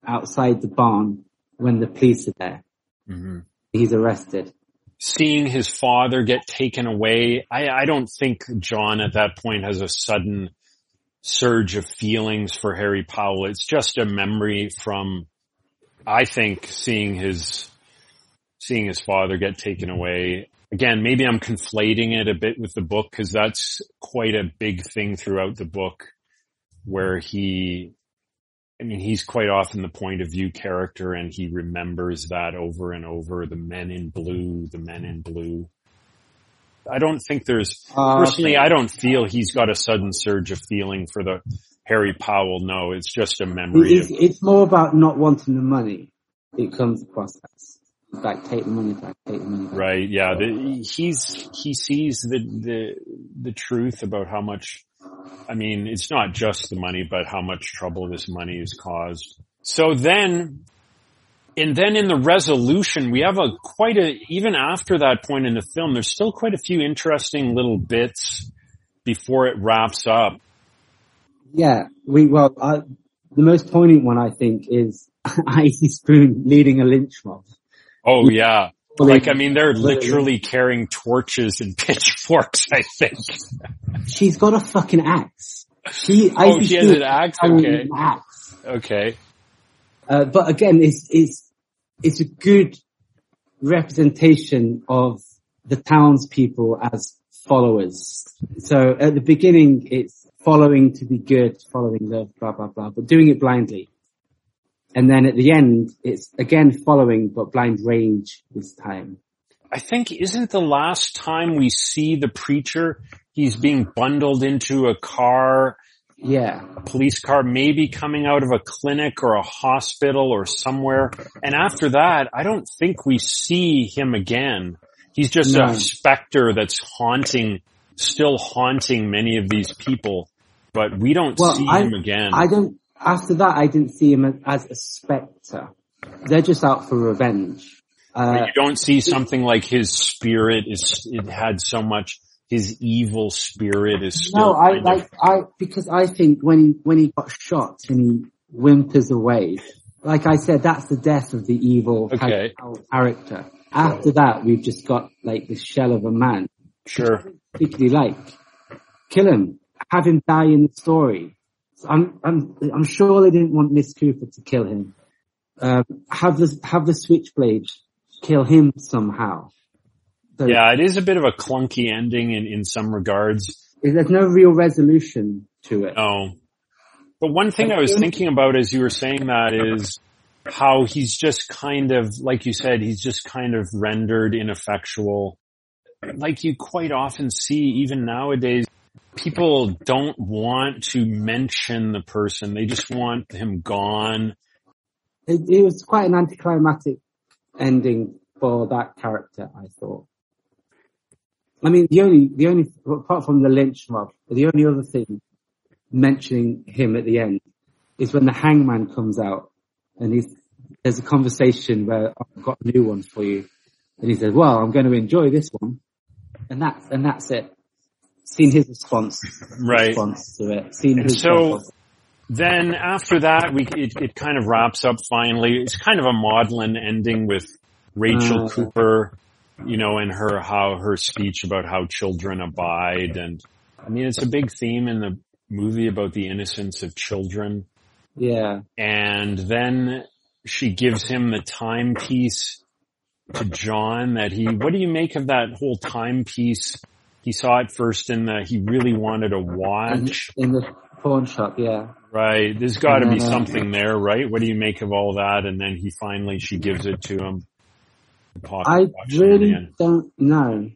outside the barn when the police are there. Mm-hmm. He's arrested. Seeing his father get taken away, I, I don't think John at that point has a sudden surge of feelings for Harry Powell. It's just a memory from, I think, seeing his, seeing his father get taken away. Again, maybe I'm conflating it a bit with the book, because that's quite a big thing throughout the book, where he, I mean, he's quite often the point of view character, and he remembers that over and over, the men in blue, the men in blue. I don't think there's, uh, personally, I don't feel he's got a sudden surge of feeling for the Harry Powell. No, it's just a memory. It's, of, it's more about not wanting the money. It comes across as. money's back, take the money back, take the money back. Right, yeah. The, he's, he sees the, the, the truth about how much, I mean, it's not just the money, but how much trouble this money has caused. So then, and then in the resolution, we have a quite a, even after that point in the film, there's still quite a few interesting little bits before it wraps up. Yeah, we, well, I, the most poignant one, I think, is Icey Spoon leading a lynch mob. Oh, yeah. Like, I mean, they're literally carrying torches and pitchforks, I think. She's got a fucking axe. She, oh, she has an axe? Okay. An axe. Okay. Uh, but again, it's, it's, it's a good representation of the townspeople as followers. So at the beginning, it's following to be good, following love, blah, blah, blah, but doing it blindly. And then at the end, it's again following, but blind rage this time. I think, isn't the last time we see the preacher, he's being bundled into a car, yeah, a police car, maybe coming out of a clinic or a hospital or somewhere. And after that, I don't think we see him again. He's just no. a specter that's haunting, still haunting many of these people, but we don't well, see I, him again. I don't. After that, I didn't see him as, as a spectre. They're just out for revenge. Uh, but you don't see something like his spirit is, it had so much, his evil spirit is still. No, I, like, I, because I think when he, when he got shot and he whimpers away, like I said, that's the death of the evil okay. character. After that, we've just got like the shell of a man. Sure. Particularly like, kill him, have him die in the story. I'm, I'm, I'm sure they didn't want Miss Cooper to kill him. Um, have the, have the switchblade kill him somehow. So, yeah, it is a bit of a clunky ending in, in some regards. There's no real resolution to it. No. But one thing I was thinking about as you were saying that is how he's just kind of, like you said, he's just kind of rendered ineffectual. Like you quite often see, even nowadays, people don't want to mention the person. They just want him gone. It, it was quite an anticlimactic ending for that character, I thought. I mean, the only, the only, apart from the lynch mob, the only other thing mentioning him at the end is when the hangman comes out and he's, there's a conversation where I've got a new one for you. And he says, well, I'm going to enjoy this one. And that's, and that's it. Seen his response, right. response to it. Seen his so response. Then after that, we it, it kind of wraps up finally. It's kind of a maudlin ending with Rachel uh, Cooper, you know, and her how her speech about how children abide. And I mean, it's a big theme in the movie about the innocence of children. Yeah. And then she gives him the timepiece to John that he, what do you make of that whole timepiece? He saw it first in the, he really wanted a watch. In the pawn shop, yeah. Right. There's got to be something there, right? What do you make of all that? And then he finally, she gives it to him. I really don't know.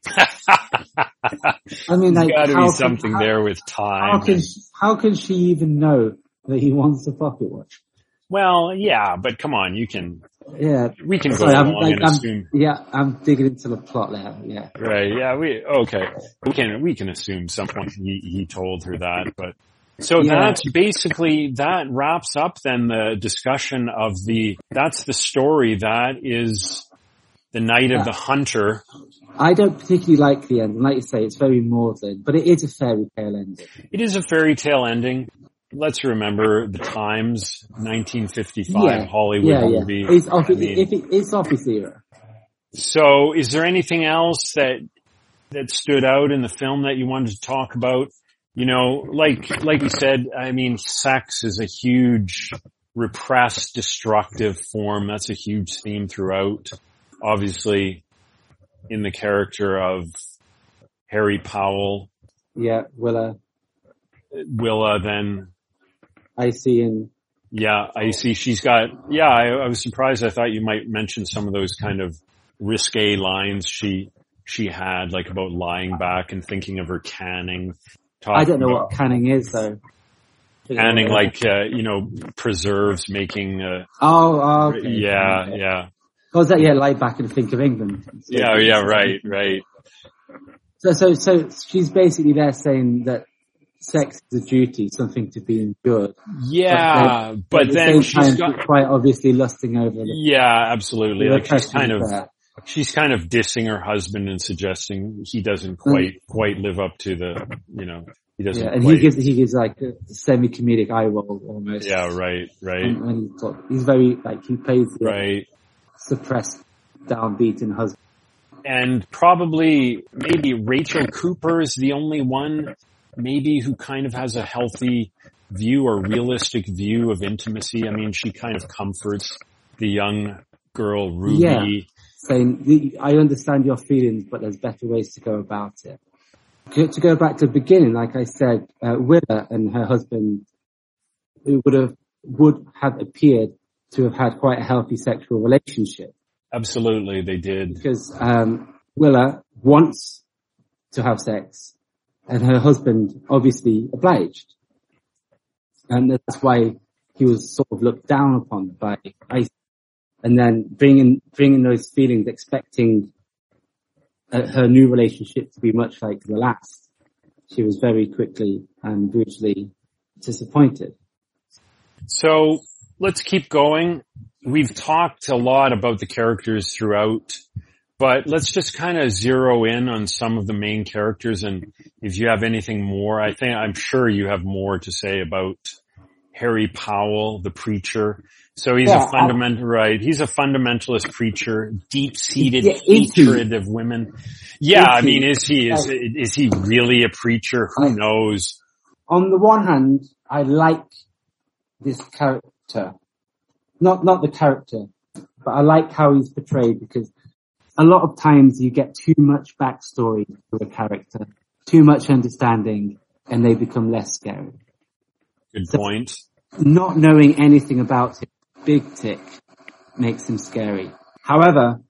I mean, like, there's got to be something can, how, there with time. How can, and, how can she even know that he wants a pocket watch? Well, yeah, but come on, you can. Yeah, we can go Sorry, along like, and assume. I'm, yeah, I'm digging into the plot there. Yeah, right. Yeah, we okay. We can we can assume someone he he told her that, but so yeah. That's basically that wraps up then the discussion of the. That's the story. That is the Night yeah. of the Hunter. I don't particularly like the end. Like you say, it's very maudlin, but it is a fairy tale ending. It is a fairy tale ending. Let's remember the times, nineteen fifty-five yeah, Hollywood yeah, yeah. movie. It's off, I mean, it, it's off its era. So is there anything else that that stood out in the film that you wanted to talk about? You know, like like you said, I mean, sex is a huge repressed, destructive form. That's a huge theme throughout, obviously, in the character of Harry Powell. Yeah, Willa. Willa then... Icey and yeah, Icey. She's got yeah. I, I was surprised. I thought you might mention some of those kind of risque lines she she had, like about lying back and thinking of her canning. I don't know what canning is though. Canning, like uh, you know, preserves making. Uh, oh, oh okay. yeah, okay. yeah. Oh, is that, yeah, lie back and think of England. So, yeah, yeah, right, right. So, so, so she's basically there saying that sex is a duty, something to be endured. Yeah, but, they, but, but then she's got, quite obviously lusting over it. Yeah, absolutely. Like she's kind of, there. she's kind of dissing her husband and suggesting he doesn't quite, and, quite live up to the, you know, he doesn't. Yeah, and quite... he gives, he gives like a semi-comedic eye roll almost. Yeah, right, right. And, and he's, got, he's very, like, he plays the right. suppressed, downbeat and husband. And probably, maybe Rachel Cooper is the only one, maybe, who kind of has a healthy view or realistic view of intimacy. I mean, she kind of comforts the young girl, Ruby. Yeah, saying, I understand your feelings, but there's better ways to go about it. To go back to the beginning, like I said, uh, Willa and her husband who would have, would have appeared to have had quite a healthy sexual relationship. Absolutely, they did. Because um, Willa wants to have sex, and her husband obviously obliged. And that's why he was sort of looked down upon by Icey. And then bringing, bringing those feelings, expecting uh, her new relationship to be much like the last, she was very quickly and brutally disappointed. So let's keep going. We've talked a lot about the characters throughout, but let's just kind of zero in on some of the main characters. And if you have anything more, I think, I'm sure you have more to say about Harry Powell, the preacher. So he's yeah, a fundamental, I, right. He's a fundamentalist preacher, deep-seated yeah, hatred of women. Yeah. I mean, is he, is, like, is he really a preacher? Who I, knows? On the one hand, I like this character. Not, not the character, but I like how he's portrayed, because a lot of times you get too much backstory to a character, too much understanding, and they become less scary. Good so point. Not knowing anything about him, big tick, makes him scary. However,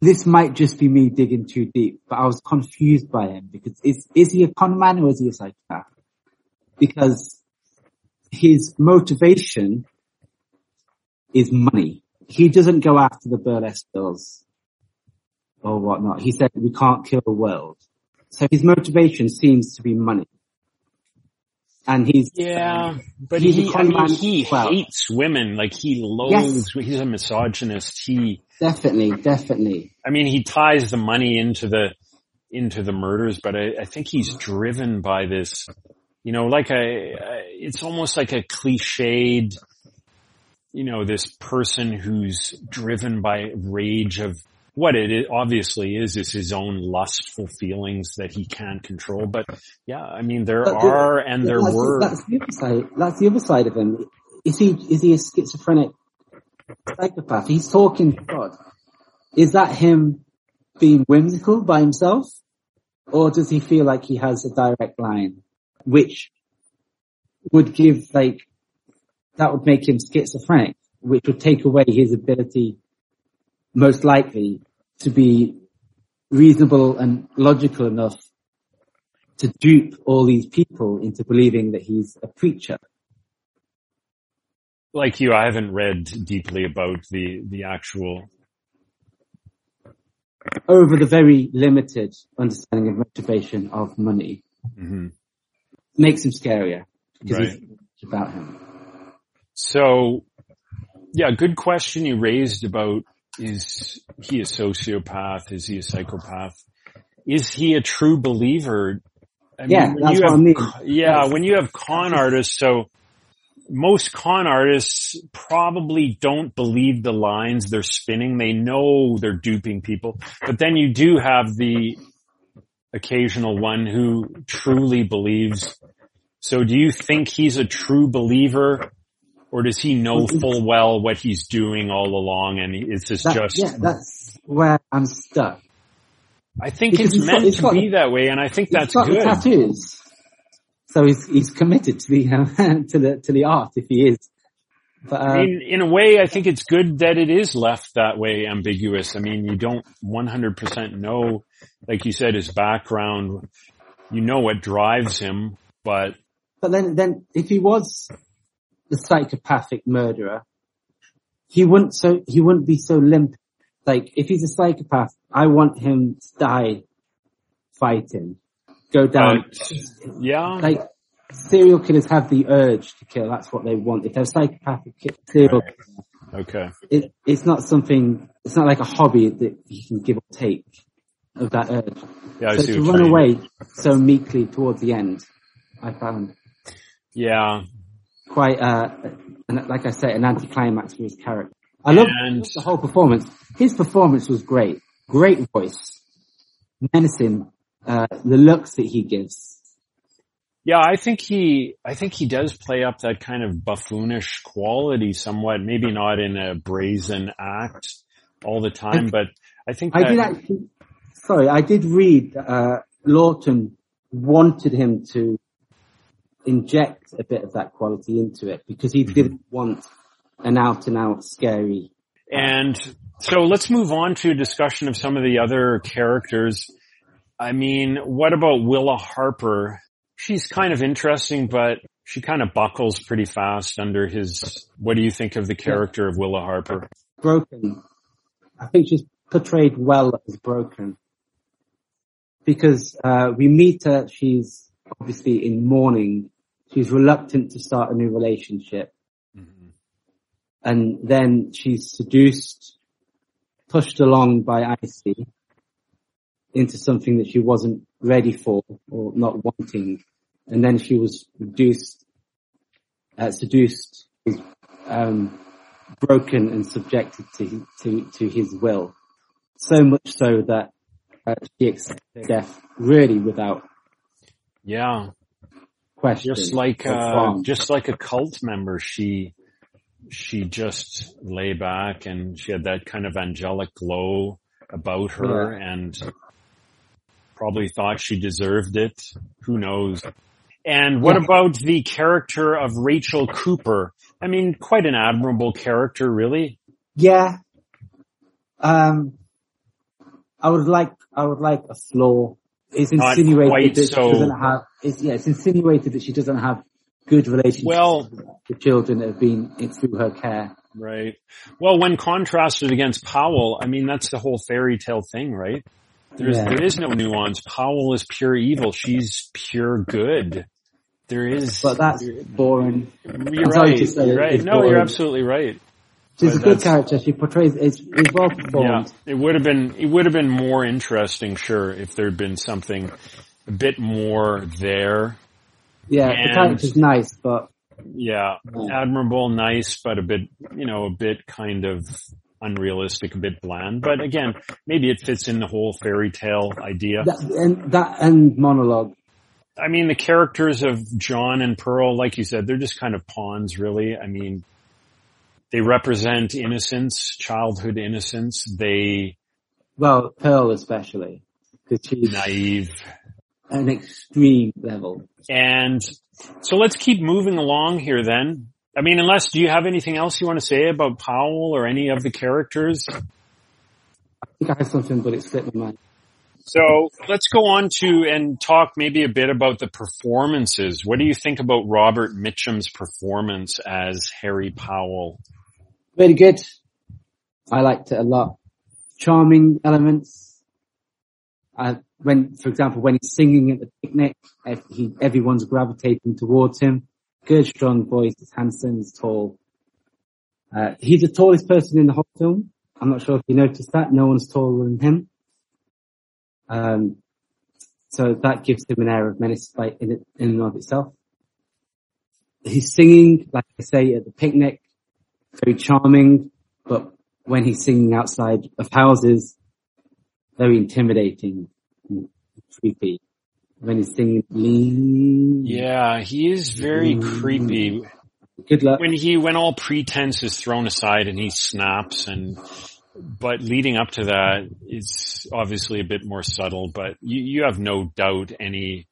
this might just be me digging too deep, but I was confused by him, because is, is he a con man or is he a psychopath? Because his motivation is money. He doesn't go after the burlesque girls or whatnot. He said, we can't kill the world. So his motivation seems to be money. And he's... Yeah, um, but he's he, I mean, he well. hates women. Like, he loathes... Yes. He's a misogynist. He... Definitely, definitely. I mean, he ties the money into the, into the murders, but I, I think he's driven by this, you know, like a... It's almost like a cliched, you know, this person who's driven by rage of... What it obviously is, is his own lustful feelings that he can't control. But yeah, I mean, there but are the, and there that's, were. That's the other side. That's the other side of him. Is he, is he a schizophrenic psychopath? He's talking to God. Is that him being whimsical by himself? Or does he feel like he has a direct line, which would give, like, that would make him schizophrenic, which would take away his ability, most likely, to be reasonable and logical enough to dupe all these people into believing that he's a preacher. Like you, I haven't read deeply about the, the actual... Over the very limited understanding of motivation of money. Mm-hmm. Makes him scarier, because right. he's about him. So, yeah, good question you raised about, is he a sociopath? Is he a psychopath? Is he a true believer? I yeah, mean, that's you what have, I mean. Yeah, yes. When you have con artists, so most con artists probably don't believe the lines they're spinning. They know they're duping people. But then you do have the occasional one who truly believes. So do you think he's a true believer? Or does he know full well what he's doing all along, and it's just that, just... Yeah, that's where I'm stuck. I think because it's meant got, to got, be that way, and I think that's got good. Tattoos. So he's he's committed to the uh, to the to the art if he is. But, um, in in a way, I think it's good that it is left that way ambiguous. I mean, you don't one hundred percent know, like you said, his background. You know what drives him, but but then then if he was the psychopathic murderer, he wouldn't so he wouldn't be so limp. Like, if he's a psychopath, I want him to die fighting, go down. Uh, yeah. Like, serial killers have the urge to kill. That's what they want. If they're psychopathic serial right. killer, okay, it, it's not something. It's not like a hobby that you can give or take of that urge. Yeah, I so see to run away mean. so meekly towards the end, I found. Yeah. Quite, uh, like I said, an anticlimax for his character. I love and... the whole performance. His performance was great. Great voice, menacing. Uh, the looks that he gives. Yeah, I think he, I think he does play up that kind of buffoonish quality somewhat. Maybe not in a brazen act all the time, I, but I think that... I did actually. Sorry, I did read. Uh, Laughton wanted him to inject a bit of that quality into it because he mm-hmm. didn't want an out-and-out scary. And so let's move on to a discussion of some of the other characters. I mean, what about Willa Harper? She's kind of interesting, but she kind of buckles pretty fast under his... What do you think of the character of Willa Harper? Broken. I think she's portrayed well as broken. Because uh we meet her, she's obviously in mourning. She's reluctant to start a new relationship. Mm-hmm. And then she's seduced, pushed along by Icey into something that she wasn't ready for or not wanting. And then she was reduced, uh, seduced, um, broken and subjected to, to, to his will. So much so that uh, she accepted death really without yeah. question. Just like, uh, just like a cult member, she, she just lay back and she had that kind of angelic glow about her yeah. and probably thought she deserved it. Who knows? And what yeah. about the character of Rachel Cooper? I mean, quite an admirable character, really. Yeah. Um, I would like, I would like a flaw. It's Not insinuated that so... she doesn't have, it's, yeah, it's insinuated that she doesn't have good relationships well, with the children that have been through her care. Right. Well, when contrasted against Powell, I mean, that's the whole fairy tale thing, right? There's, yeah. There is no nuance. Powell is pure evil. She's pure good. There is... But that's boring. You're right. You're right. No, boring. You're absolutely right. She's but a good character. She portrays... It's, it's well performed. Yeah, it would have been, it would have been more interesting, sure, if there had been something a bit more there. Yeah, and the character's nice, but... Yeah, admirable, nice, but a bit, you know, a bit kind of unrealistic, a bit bland. But again, maybe it fits in the whole fairy tale idea. That, and that and monologue. I mean, the characters of John and Pearl, like you said, they're just kind of pawns, really. I mean, they represent innocence, childhood innocence. They... Well, Pearl especially. Because she's naive. An extreme level. And... So let's keep moving along here then. I mean, unless, do you have anything else you want to say about Powell or any of the characters? I think I have something, but it slipped my mind. So let's go on to and talk maybe a bit about the performances. What do you think about Robert Mitchum's performance as Harry Powell? Very good. I liked it a lot. Charming elements. I When, for example, when he's singing at the picnic, he, everyone's gravitating towards him. Good, strong voice. He's handsome. He's tall. Uh, he's the tallest person in the whole film. I'm not sure if you noticed that. No one's taller than him. Um, so that gives him an air of menace by, in, it, in and of itself. He's singing, like I say, at the picnic. Very charming. But when he's singing outside of houses, very intimidating. Creepy when he's singing. Yeah, he is very mm. creepy. Good luck. When he when all pretense is thrown aside and he snaps, and but leading up to that, it's obviously a bit more subtle. But you you have no doubt any.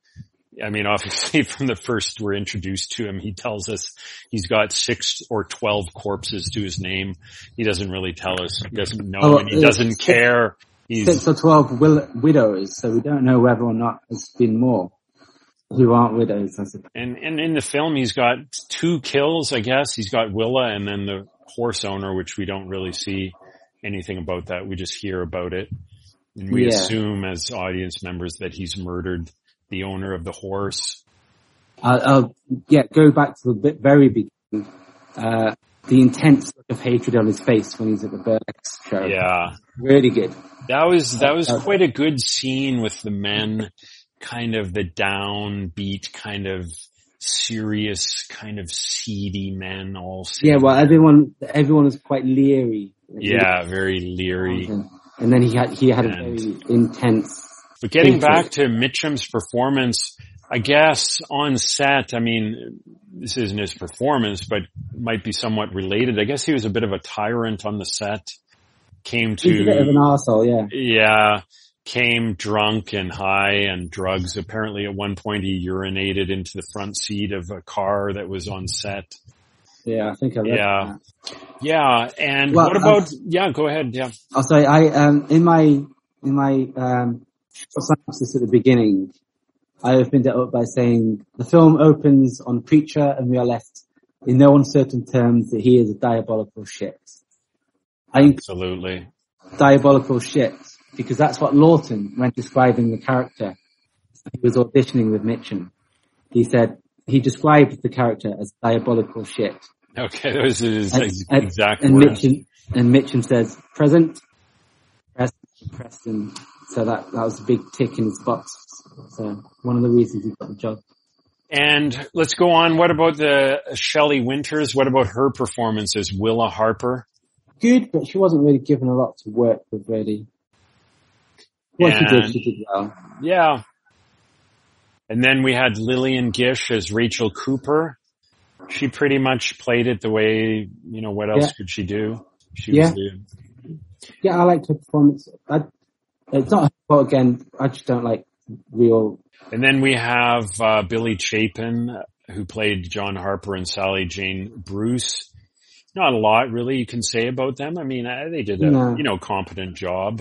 I mean, obviously from the first we're introduced to him, he tells us he's got six or twelve corpses to his name. He doesn't really tell us. He doesn't know. Oh, and he doesn't care. He's, Six or twelve will- widows, so we don't know whether or not there's been more who aren't widows. I suppose. And, and in the film, he's got two kills, I guess. He's got Willa and then the horse owner, which we don't really see anything about that. We just hear about it. And we yeah. assume as audience members that he's murdered the owner of the horse. Uh, I'll yeah, go back to the bit, very beginning. Uh, the intense look of hatred on his face when he's at the burlesque show. Yeah. Really good. That was, that was quite a good scene with the men, kind of the downbeat, kind of serious, kind of seedy men all. Seedy. Yeah. Well, everyone, everyone was quite leery. Yeah. Very leery. And then he had, he had and, a very intense. But getting back to Mitchum's performance, I guess on set, I mean, this isn't his performance, but might be somewhat related. I guess he was a bit of a tyrant on the set. Came to He's a bit of an arsehole, yeah. Yeah, came drunk and high and drugs. Apparently, at one point, he urinated into the front seat of a car that was on set. Yeah, I think I read yeah. that. Yeah, and well, what about? Um, yeah, go ahead. Yeah. Oh, sorry. I um in my in my um synopsis at the beginning, I opened it up by saying the film opens on Preacher, and we are left in no uncertain terms that he is a diabolical shit. I Absolutely. Diabolical shit, because that's what Laughton, when describing the character, he was auditioning with Mitchum. He said he described the character as diabolical shit. Okay, those are his and, exact and, words. And Mitchum, and Mitchum says, present, Preston, Preston. So that, that was a big tick in his box. So one of the reasons he got the job. And let's go on. What about the Shelley Winters? What about her performance as Willa Harper? Good, but she wasn't really given a lot to work with, really. Well, and, she did, she did well. Yeah. And then we had Lillian Gish as Rachel Cooper. She pretty much played it the way, you know, what else yeah. could she do? She yeah. was the... Yeah, I liked her performance. I, it's not her fault again. I just don't like real... And then we have uh, Billy Chapin, who played John Harper and Sally Jane Bruce. Not a lot, really, you can say about them. I mean, they did a, no. you know, competent job.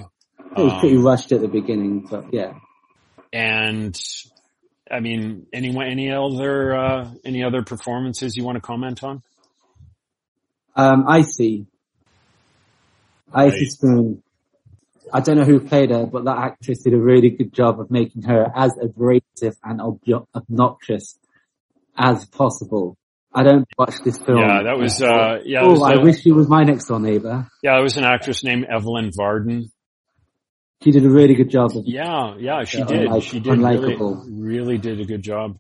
It was um, pretty rushed at the beginning, but yeah. And, I mean, any, any other, uh, any other performances you want to comment on? Um, Icey. Right. Icey Spoon. I don't know who played her, but that actress did a really good job of making her as abrasive and ob- obnoxious as possible. I don't watch this film. Yeah, that was, uh, yeah. Oh, was I a, wish she was my next door neighbor. Yeah, it was an actress named Evelyn Varden. She did a really good job. Of, yeah, yeah, she uh, did. Unlike, she did really, really did a good job.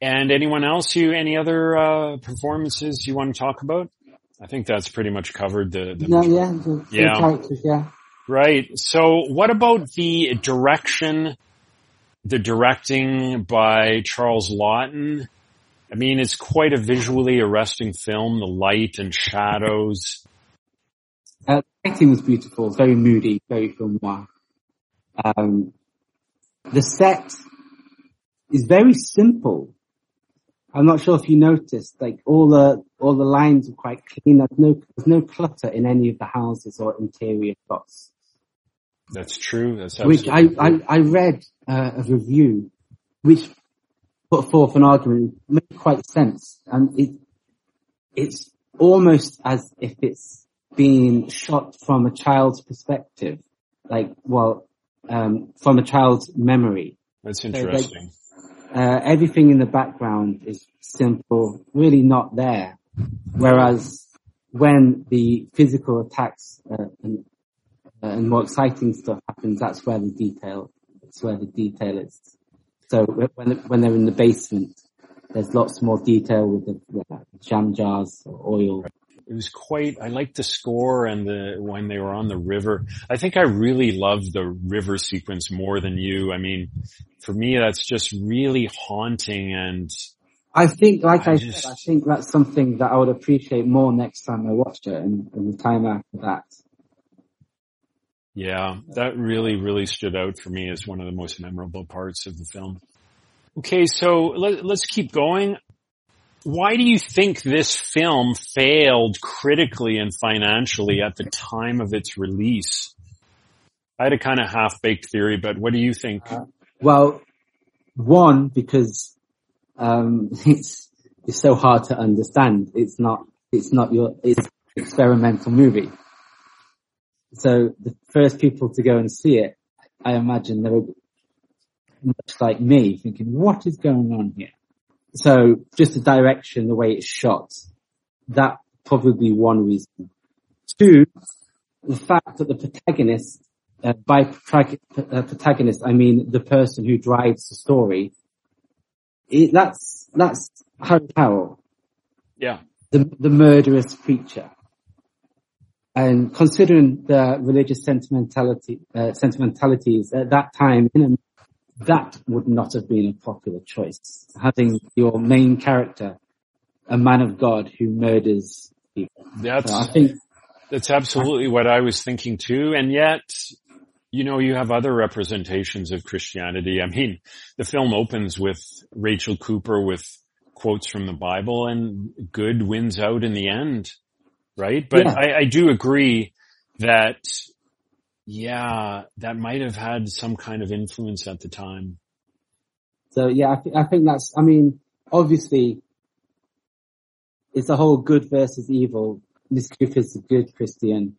And anyone else, you, any other, uh, performances you want to talk about? I think that's pretty much covered the, the, no, yeah, the yeah. characters, yeah. Right. So what about the direction, the directing by Charles Laughton? I mean, it's quite a visually arresting film, the light and shadows. Uh, the lighting was beautiful, very moody, very film noir. Um, the set is very simple. I'm not sure if you noticed, like all the, all the lines are quite clean. There's no, there's no clutter in any of the houses or interior shots. That's true. That's Which I, I, I read uh, a review, which put forth an argument that made quite sense, and it it's almost as if it's being shot from a child's perspective, like well, um, from a child's memory. That's interesting. So, like, uh, everything in the background is simple, really not there. Whereas when the physical attacks uh, and, uh, and more exciting stuff happens, that's where the detail. That's where the detail is. So when when they're in the basement, there's lots more detail with the with jam jars or oil. It was quite. I liked the score and the when they were on the river. I think I really loved the river sequence more than you. I mean, for me, that's just really haunting. And I think, like I, I just, said, I think that's something that I would appreciate more next time I watched it, and, and the time after that. Yeah, that really, really stood out for me as one of the most memorable parts of the film. Okay, so let, let's keep going. Why do you think this film failed critically and financially at the time of its release? I had a kind of half-baked theory, but what do you think? Uh, well, one, because um, it's it's so hard to understand. It's not it's not your it's experimental movie. So the first people to go and see it, I imagine they were much like me, thinking, what is going on here? So just the direction, the way it's shot, that probably one reason. Two, the fact that the protagonist, uh, by tra- uh, protagonist, I mean the person who drives the story, it, that's that's Harry Powell. Yeah. The, the murderous creature. And considering the religious sentimentality, uh, sentimentalities at that time, in America, that would not have been a popular choice. Having your main character, a man of God who murders people. That's, so I think that's absolutely what I was thinking too. And yet, you know, you have other representations of Christianity. I mean, the film opens with Rachel Cooper with quotes from the Bible, and good wins out in the end. Right? But yeah. I, I do agree that, yeah, that might have had some kind of influence at the time. So, yeah, I, th- I think that's, I mean, obviously, it's the whole good versus evil. Miss Cooper's a good Christian,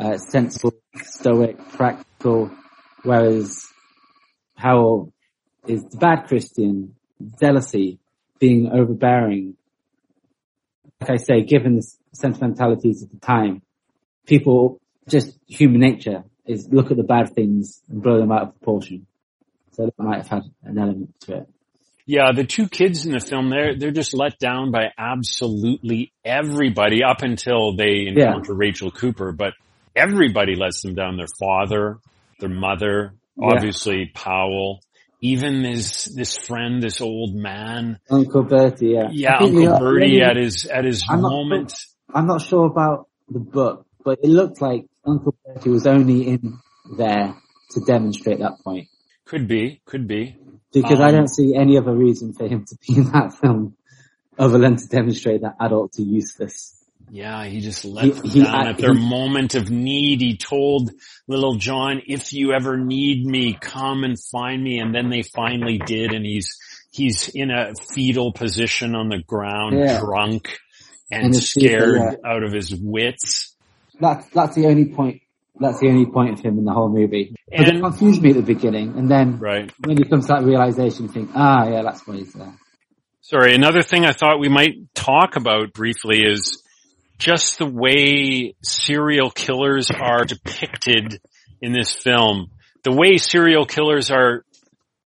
uh, sensible, stoic, practical, whereas Powell is the bad Christian, jealousy, being overbearing. Like I say, given the sentimentalities of the time, people, just human nature, is look at the bad things and blow them out of proportion. So that might have had an element to it. Yeah, the two kids in the film, they're, they're just let down by absolutely everybody up until they encounter yeah. Rachel Cooper, but everybody lets them down. Their father, their mother, obviously yeah. Powell. Even this, this friend, this old man. Uncle Bertie, yeah. Yeah, Uncle are, Bertie maybe, at his, at his I'm moment. Not, I'm not sure about the book, but it looked like Uncle Bertie was only in there to demonstrate that point. Could be, could be. Because um, I don't see any other reason for him to be in that film other than to demonstrate that adults are useless. Yeah, he just let he, them he, down I, at their he, moment of need. He told little John, if you ever need me, come and find me. And then they finally did. And he's, he's in a fetal position on the ground, yeah. drunk and, and scared fetal, yeah. out of his wits. That's, that's the only point. That's the only point of him in the whole movie. But and, it confused me at the beginning. And then right. when it comes to that realization, you think, ah, yeah, that's why he's there. Sorry. Another thing I thought we might talk about briefly is just the way serial killers are depicted in this film. The way serial killers are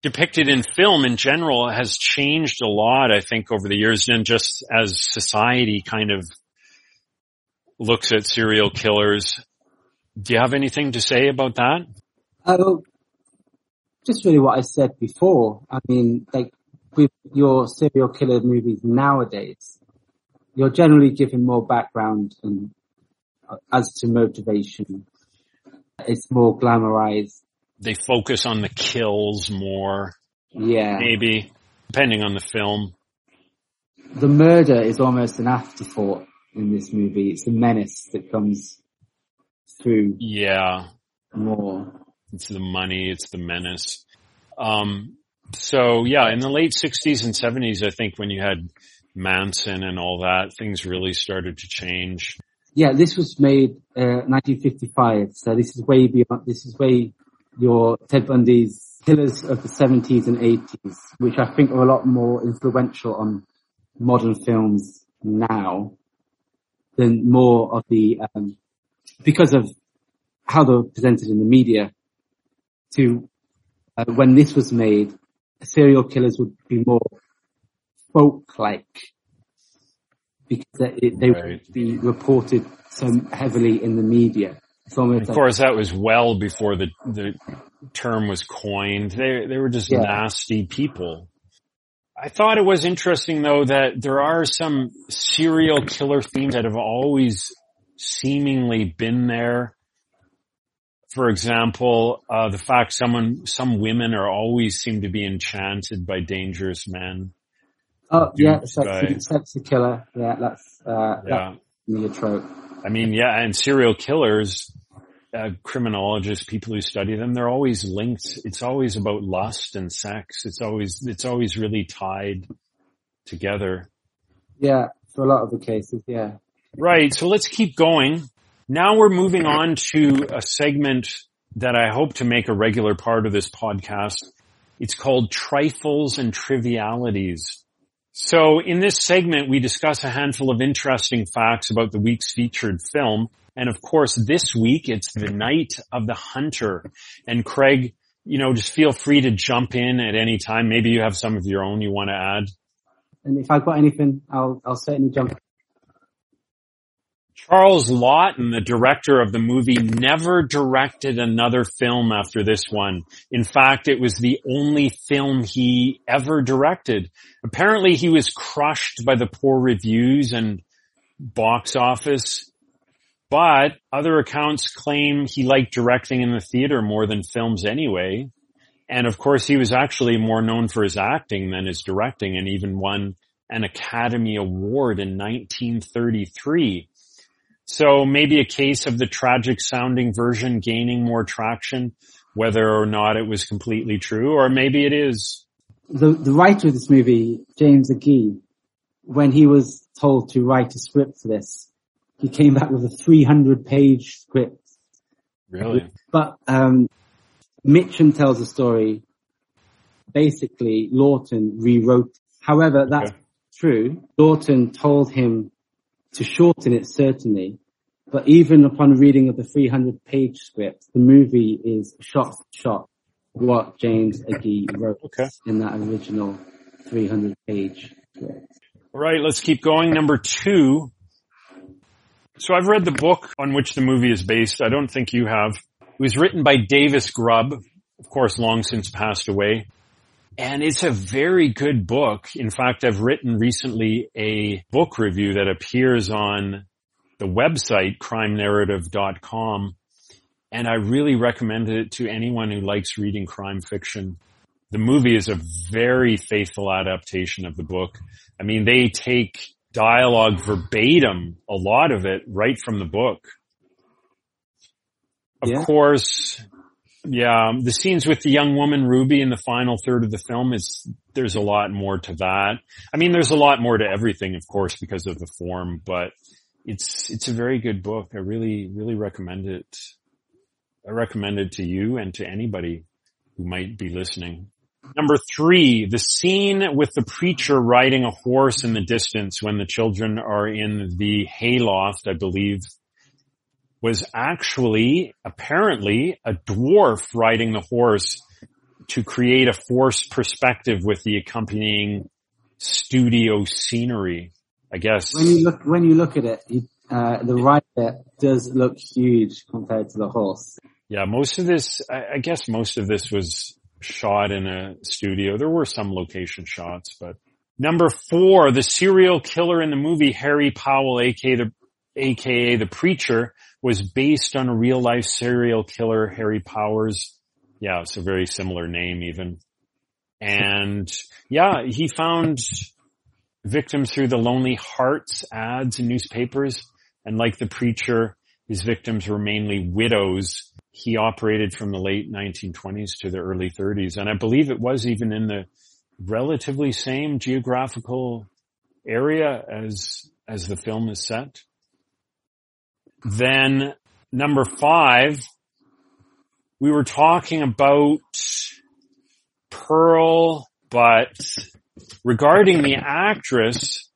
depicted in film in general has changed a lot, I think, over the years, and just as society kind of looks at serial killers. Do you have anything to say about that? Uh, just really what I said before. I mean, like, with your serial killer movies nowadays, you're generally given more background and uh, as to motivation. It's more glamorized. They focus on the kills more. Yeah. Maybe, depending on the film. The murder is almost an afterthought in this movie. It's a menace that comes through. Yeah. More. It's the money. It's the menace. Um, so yeah, in the late sixties and seventies, I think when you had Manson and all that, things really started to change. Yeah, this was made uh, nineteen fifty-five, so this is way beyond. This is way your Ted Bundy's killers of the seventies and eighties, which I think are a lot more influential on modern films now than more of the um, because of how they were presented in the media. To uh, when this was made, serial killers would be more folk-like, because they, they right. would be reported so heavily in the media. It's almost of like, course, that was well before the the term was coined. They they were just yeah. nasty people. I thought it was interesting, though, that there are some serial killer themes that have always seemingly been there. For example, uh the fact someone some women are always seem to be enchanted by dangerous men. Oh, yeah, sexy, sexy killer. Yeah, that's, uh, yeah. that's a trope. I mean, yeah, and serial killers, uh, criminologists, people who study them, they're always linked. It's always about lust and sex. It's always, it's always really tied together. Yeah, for a lot of the cases, yeah. Right. So let's keep going. Now we're moving on to a segment that I hope to make a regular part of this podcast. It's called Trifles and Trivialities. So in this segment, we discuss a handful of interesting facts about the week's featured film. And of course, this week, it's The Night of the Hunter. And Craig, you know, just feel free to jump in at any time. Maybe you have some of your own you want to add. And if I've got anything, I'll, I'll certainly jump in. Charles Laughton, the director of the movie, never directed another film after this one. In fact, it was the only film he ever directed. Apparently, he was crushed by the poor reviews and box office, but other accounts claim he liked directing in the theater more than films anyway. And, of course, he was actually more known for his acting than his directing and even won an Academy Award in nineteen thirty-three. So maybe a case of the tragic-sounding version gaining more traction, whether or not it was completely true, or maybe it is. The, the writer of this movie, James Agee, when he was told to write a script for this, he came back with a three hundred page script. Really? But um Mitchum tells a story. Basically, Laughton rewrote it. However, that's okay. True. Laughton told him to shorten it, certainly, but even upon reading of the three hundred page script, the movie is shot for shot what James Agee wrote okay. in that original three hundred page script. All right, let's keep going. Number two. So I've read the book on which the movie is based. I don't think you have. It was written by Davis Grubb, of course, long since passed away. And it's a very good book. In fact, I've written recently a book review that appears on the website, crime narrative dot com. And I really recommend it to anyone who likes reading crime fiction. The movie is a very faithful adaptation of the book. I mean, they take dialogue verbatim, a lot of it, right from the book. Of yeah. course, yeah, the scenes with the young woman, Ruby, in the final third of the film, is there's a lot more to that. I mean, there's a lot more to everything, of course, because of the form, but it's it's a very good book. I really, really recommend it. I recommend it to you and to anybody who might be listening. Number three, the scene with the preacher riding a horse in the distance when the children are in the hayloft, I believe, was actually, apparently, a dwarf riding the horse to create a forced perspective with the accompanying studio scenery, I guess. When you look, when you look at it, you, uh, the rider does look huge compared to the horse. Yeah, most of this, I, I guess most of this was shot in a studio. There were some location shots, but... Number four, the serial killer in the movie, Harry Powell, aka the, aka the Preacher, was based on a real-life serial killer, Harry Powers. Yeah, it's a very similar name even. And, yeah, he found victims through the Lonely Hearts ads in newspapers. And like the Preacher, his victims were mainly widows. He operated from the late nineteen twenties to the early thirties. And I believe it was even in the relatively same geographical area as as the film is set. Then number five, we were talking about Pearl, but regarding the actress,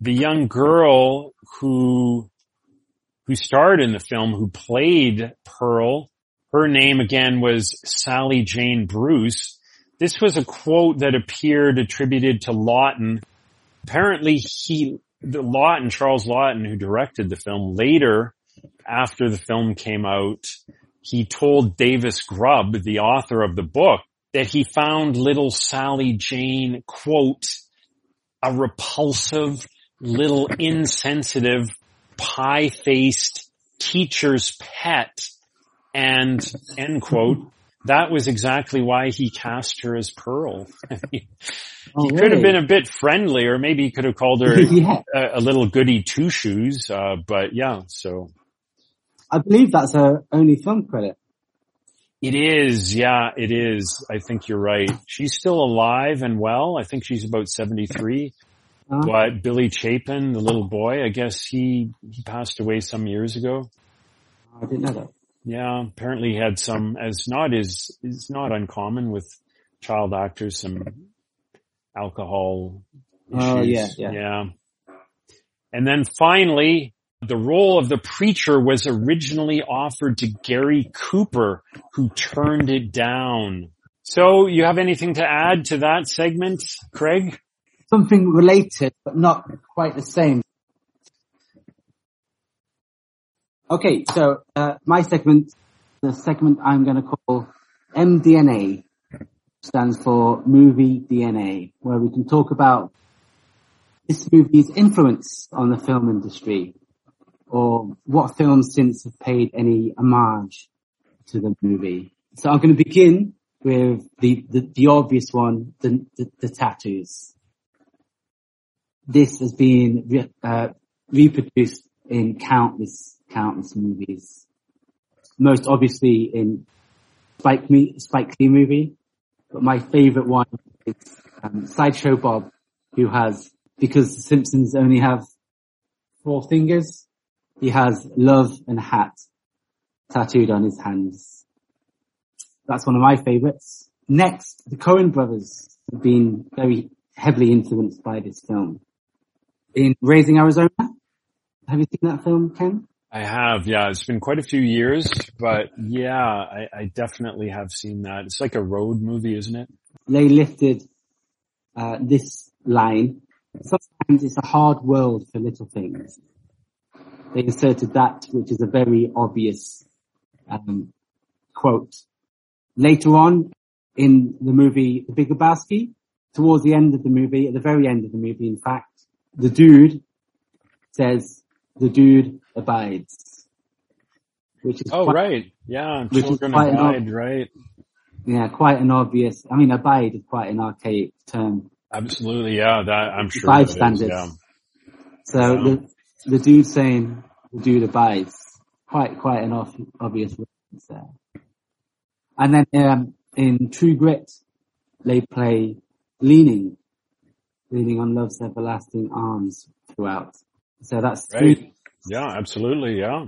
the young girl who who starred in the film, who played Pearl, her name again was Sally Jane Bruce. This was a quote that appeared attributed to Laughton. Apparently he... The Laughton, Charles Laughton, who directed the film, later, after the film came out, he told Davis Grubb, the author of the book, that he found little Sally Jane, quote, a repulsive, little insensitive, pie-faced teacher's pet, and, end quote. That was exactly why he cast her as Pearl. I mean, oh, he really? could have been a bit friendly, or maybe he could have called her yeah. a, a little goody two-shoes. Uh, but yeah, so. I believe that's her only film credit. It is. Yeah, it is. I think you're right. She's still alive and well. I think she's about seventy-three. Uh-huh. What, Billy Chapin, the little boy? I guess he, he passed away some years ago. I didn't know that. Yeah, apparently he had some, as not is, is not uncommon with child actors, some alcohol issues. Oh, yeah, yeah. Yeah. And then finally, the role of the preacher was originally offered to Gary Cooper, who turned it down. So you have anything to add to that segment, Craig? Something related, but not quite the same. Okay, so uh, my segment, the segment I'm going to call M D N A, stands for Movie D N A, where we can talk about this movie's influence on the film industry, or what films since have paid any homage to the movie. So I'm going to begin with the, the, the obvious one, the, the, the tattoos. This has been re- uh, reproduced in countless, countless movies. Most obviously in Spike, Me- Spike Lee movie, but my favorite one is um, Sideshow Bob, who has, because the Simpsons only have four fingers, he has love and hat tattooed on his hands. That's one of my favorites. Next, the Coen brothers have been very heavily influenced by this film. In Raising Arizona, have you seen that film, Ken? I have, yeah. It's been quite a few years, but yeah, I, I definitely have seen that. It's like a road movie, isn't it? They lifted uh, this line. Sometimes it's a hard world for little things. They inserted that, which is a very obvious um, quote. Later on in the movie The Big Lebowski, towards the end of the movie, at the very end of the movie, in fact, the dude says, "The dude abides," which is oh quite, right, yeah, children abide, ob- right? Yeah, quite an obvious. I mean, abide is quite an archaic term. Absolutely, yeah. That I'm sure. Bystanders. Yeah. So yeah. the. The dude saying, the dude abides. Quite, quite an off, obvious reference there. And then, um, in True Grit, they play leaning, leaning on love's everlasting arms throughout. So that's three. Yeah, absolutely, yeah.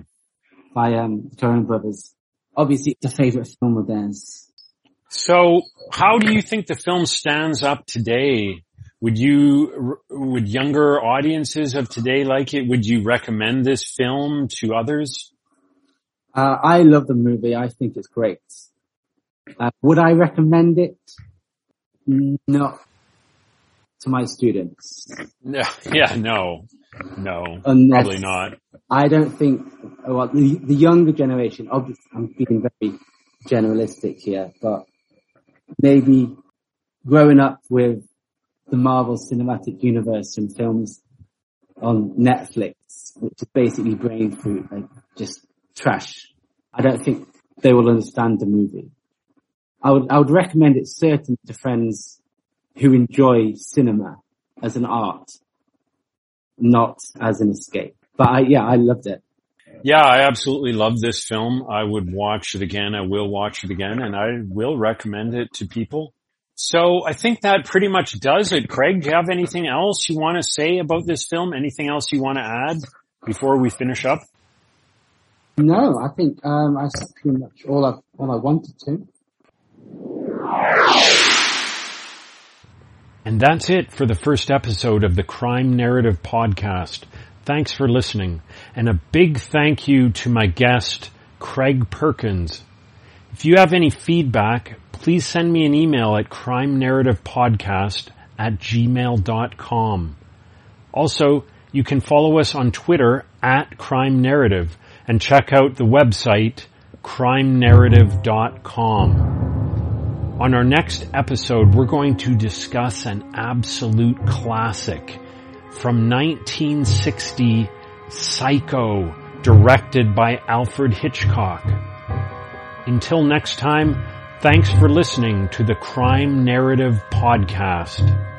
By, um, Coen brothers. Obviously, it's a favorite film of theirs. So, how do you think the film stands up today? Would you, would younger audiences of today like it? Would you recommend this film to others? Uh, I love the movie. I think it's great. Uh, would I recommend it? Not to my students. No, yeah, no, no, Unless, probably not. I don't think, well, the, the younger generation, obviously I'm being very generalistic here, but maybe growing up with the Marvel Cinematic Universe and films on Netflix, which is basically brain food, like just trash. I don't think they will understand the movie. I would, I would recommend it certainly to friends who enjoy cinema as an art, not as an escape. But I, yeah, I loved it. Yeah, I absolutely love this film. I would watch it again. I will watch it again, and I will recommend it to people. So I think that pretty much does it. Craig, do you have anything else you want to say about this film? Anything else you want to add before we finish up? No, I think um I said pretty much all I all I wanted to. And that's it for the first episode of the Crime Narrative Podcast. Thanks for listening. And a big thank you to my guest, Craig Perkins. If you have any feedback, please send me an email at crimenarrativepodcast at gmail dot com. Also, you can follow us on Twitter at Crime Narrative and check out the website crime narrative dot com. On our next episode, we're going to discuss an absolute classic from nineteen sixty, Psycho, directed by Alfred Hitchcock. Until next time, thanks for listening to the Crime Narrative Podcast.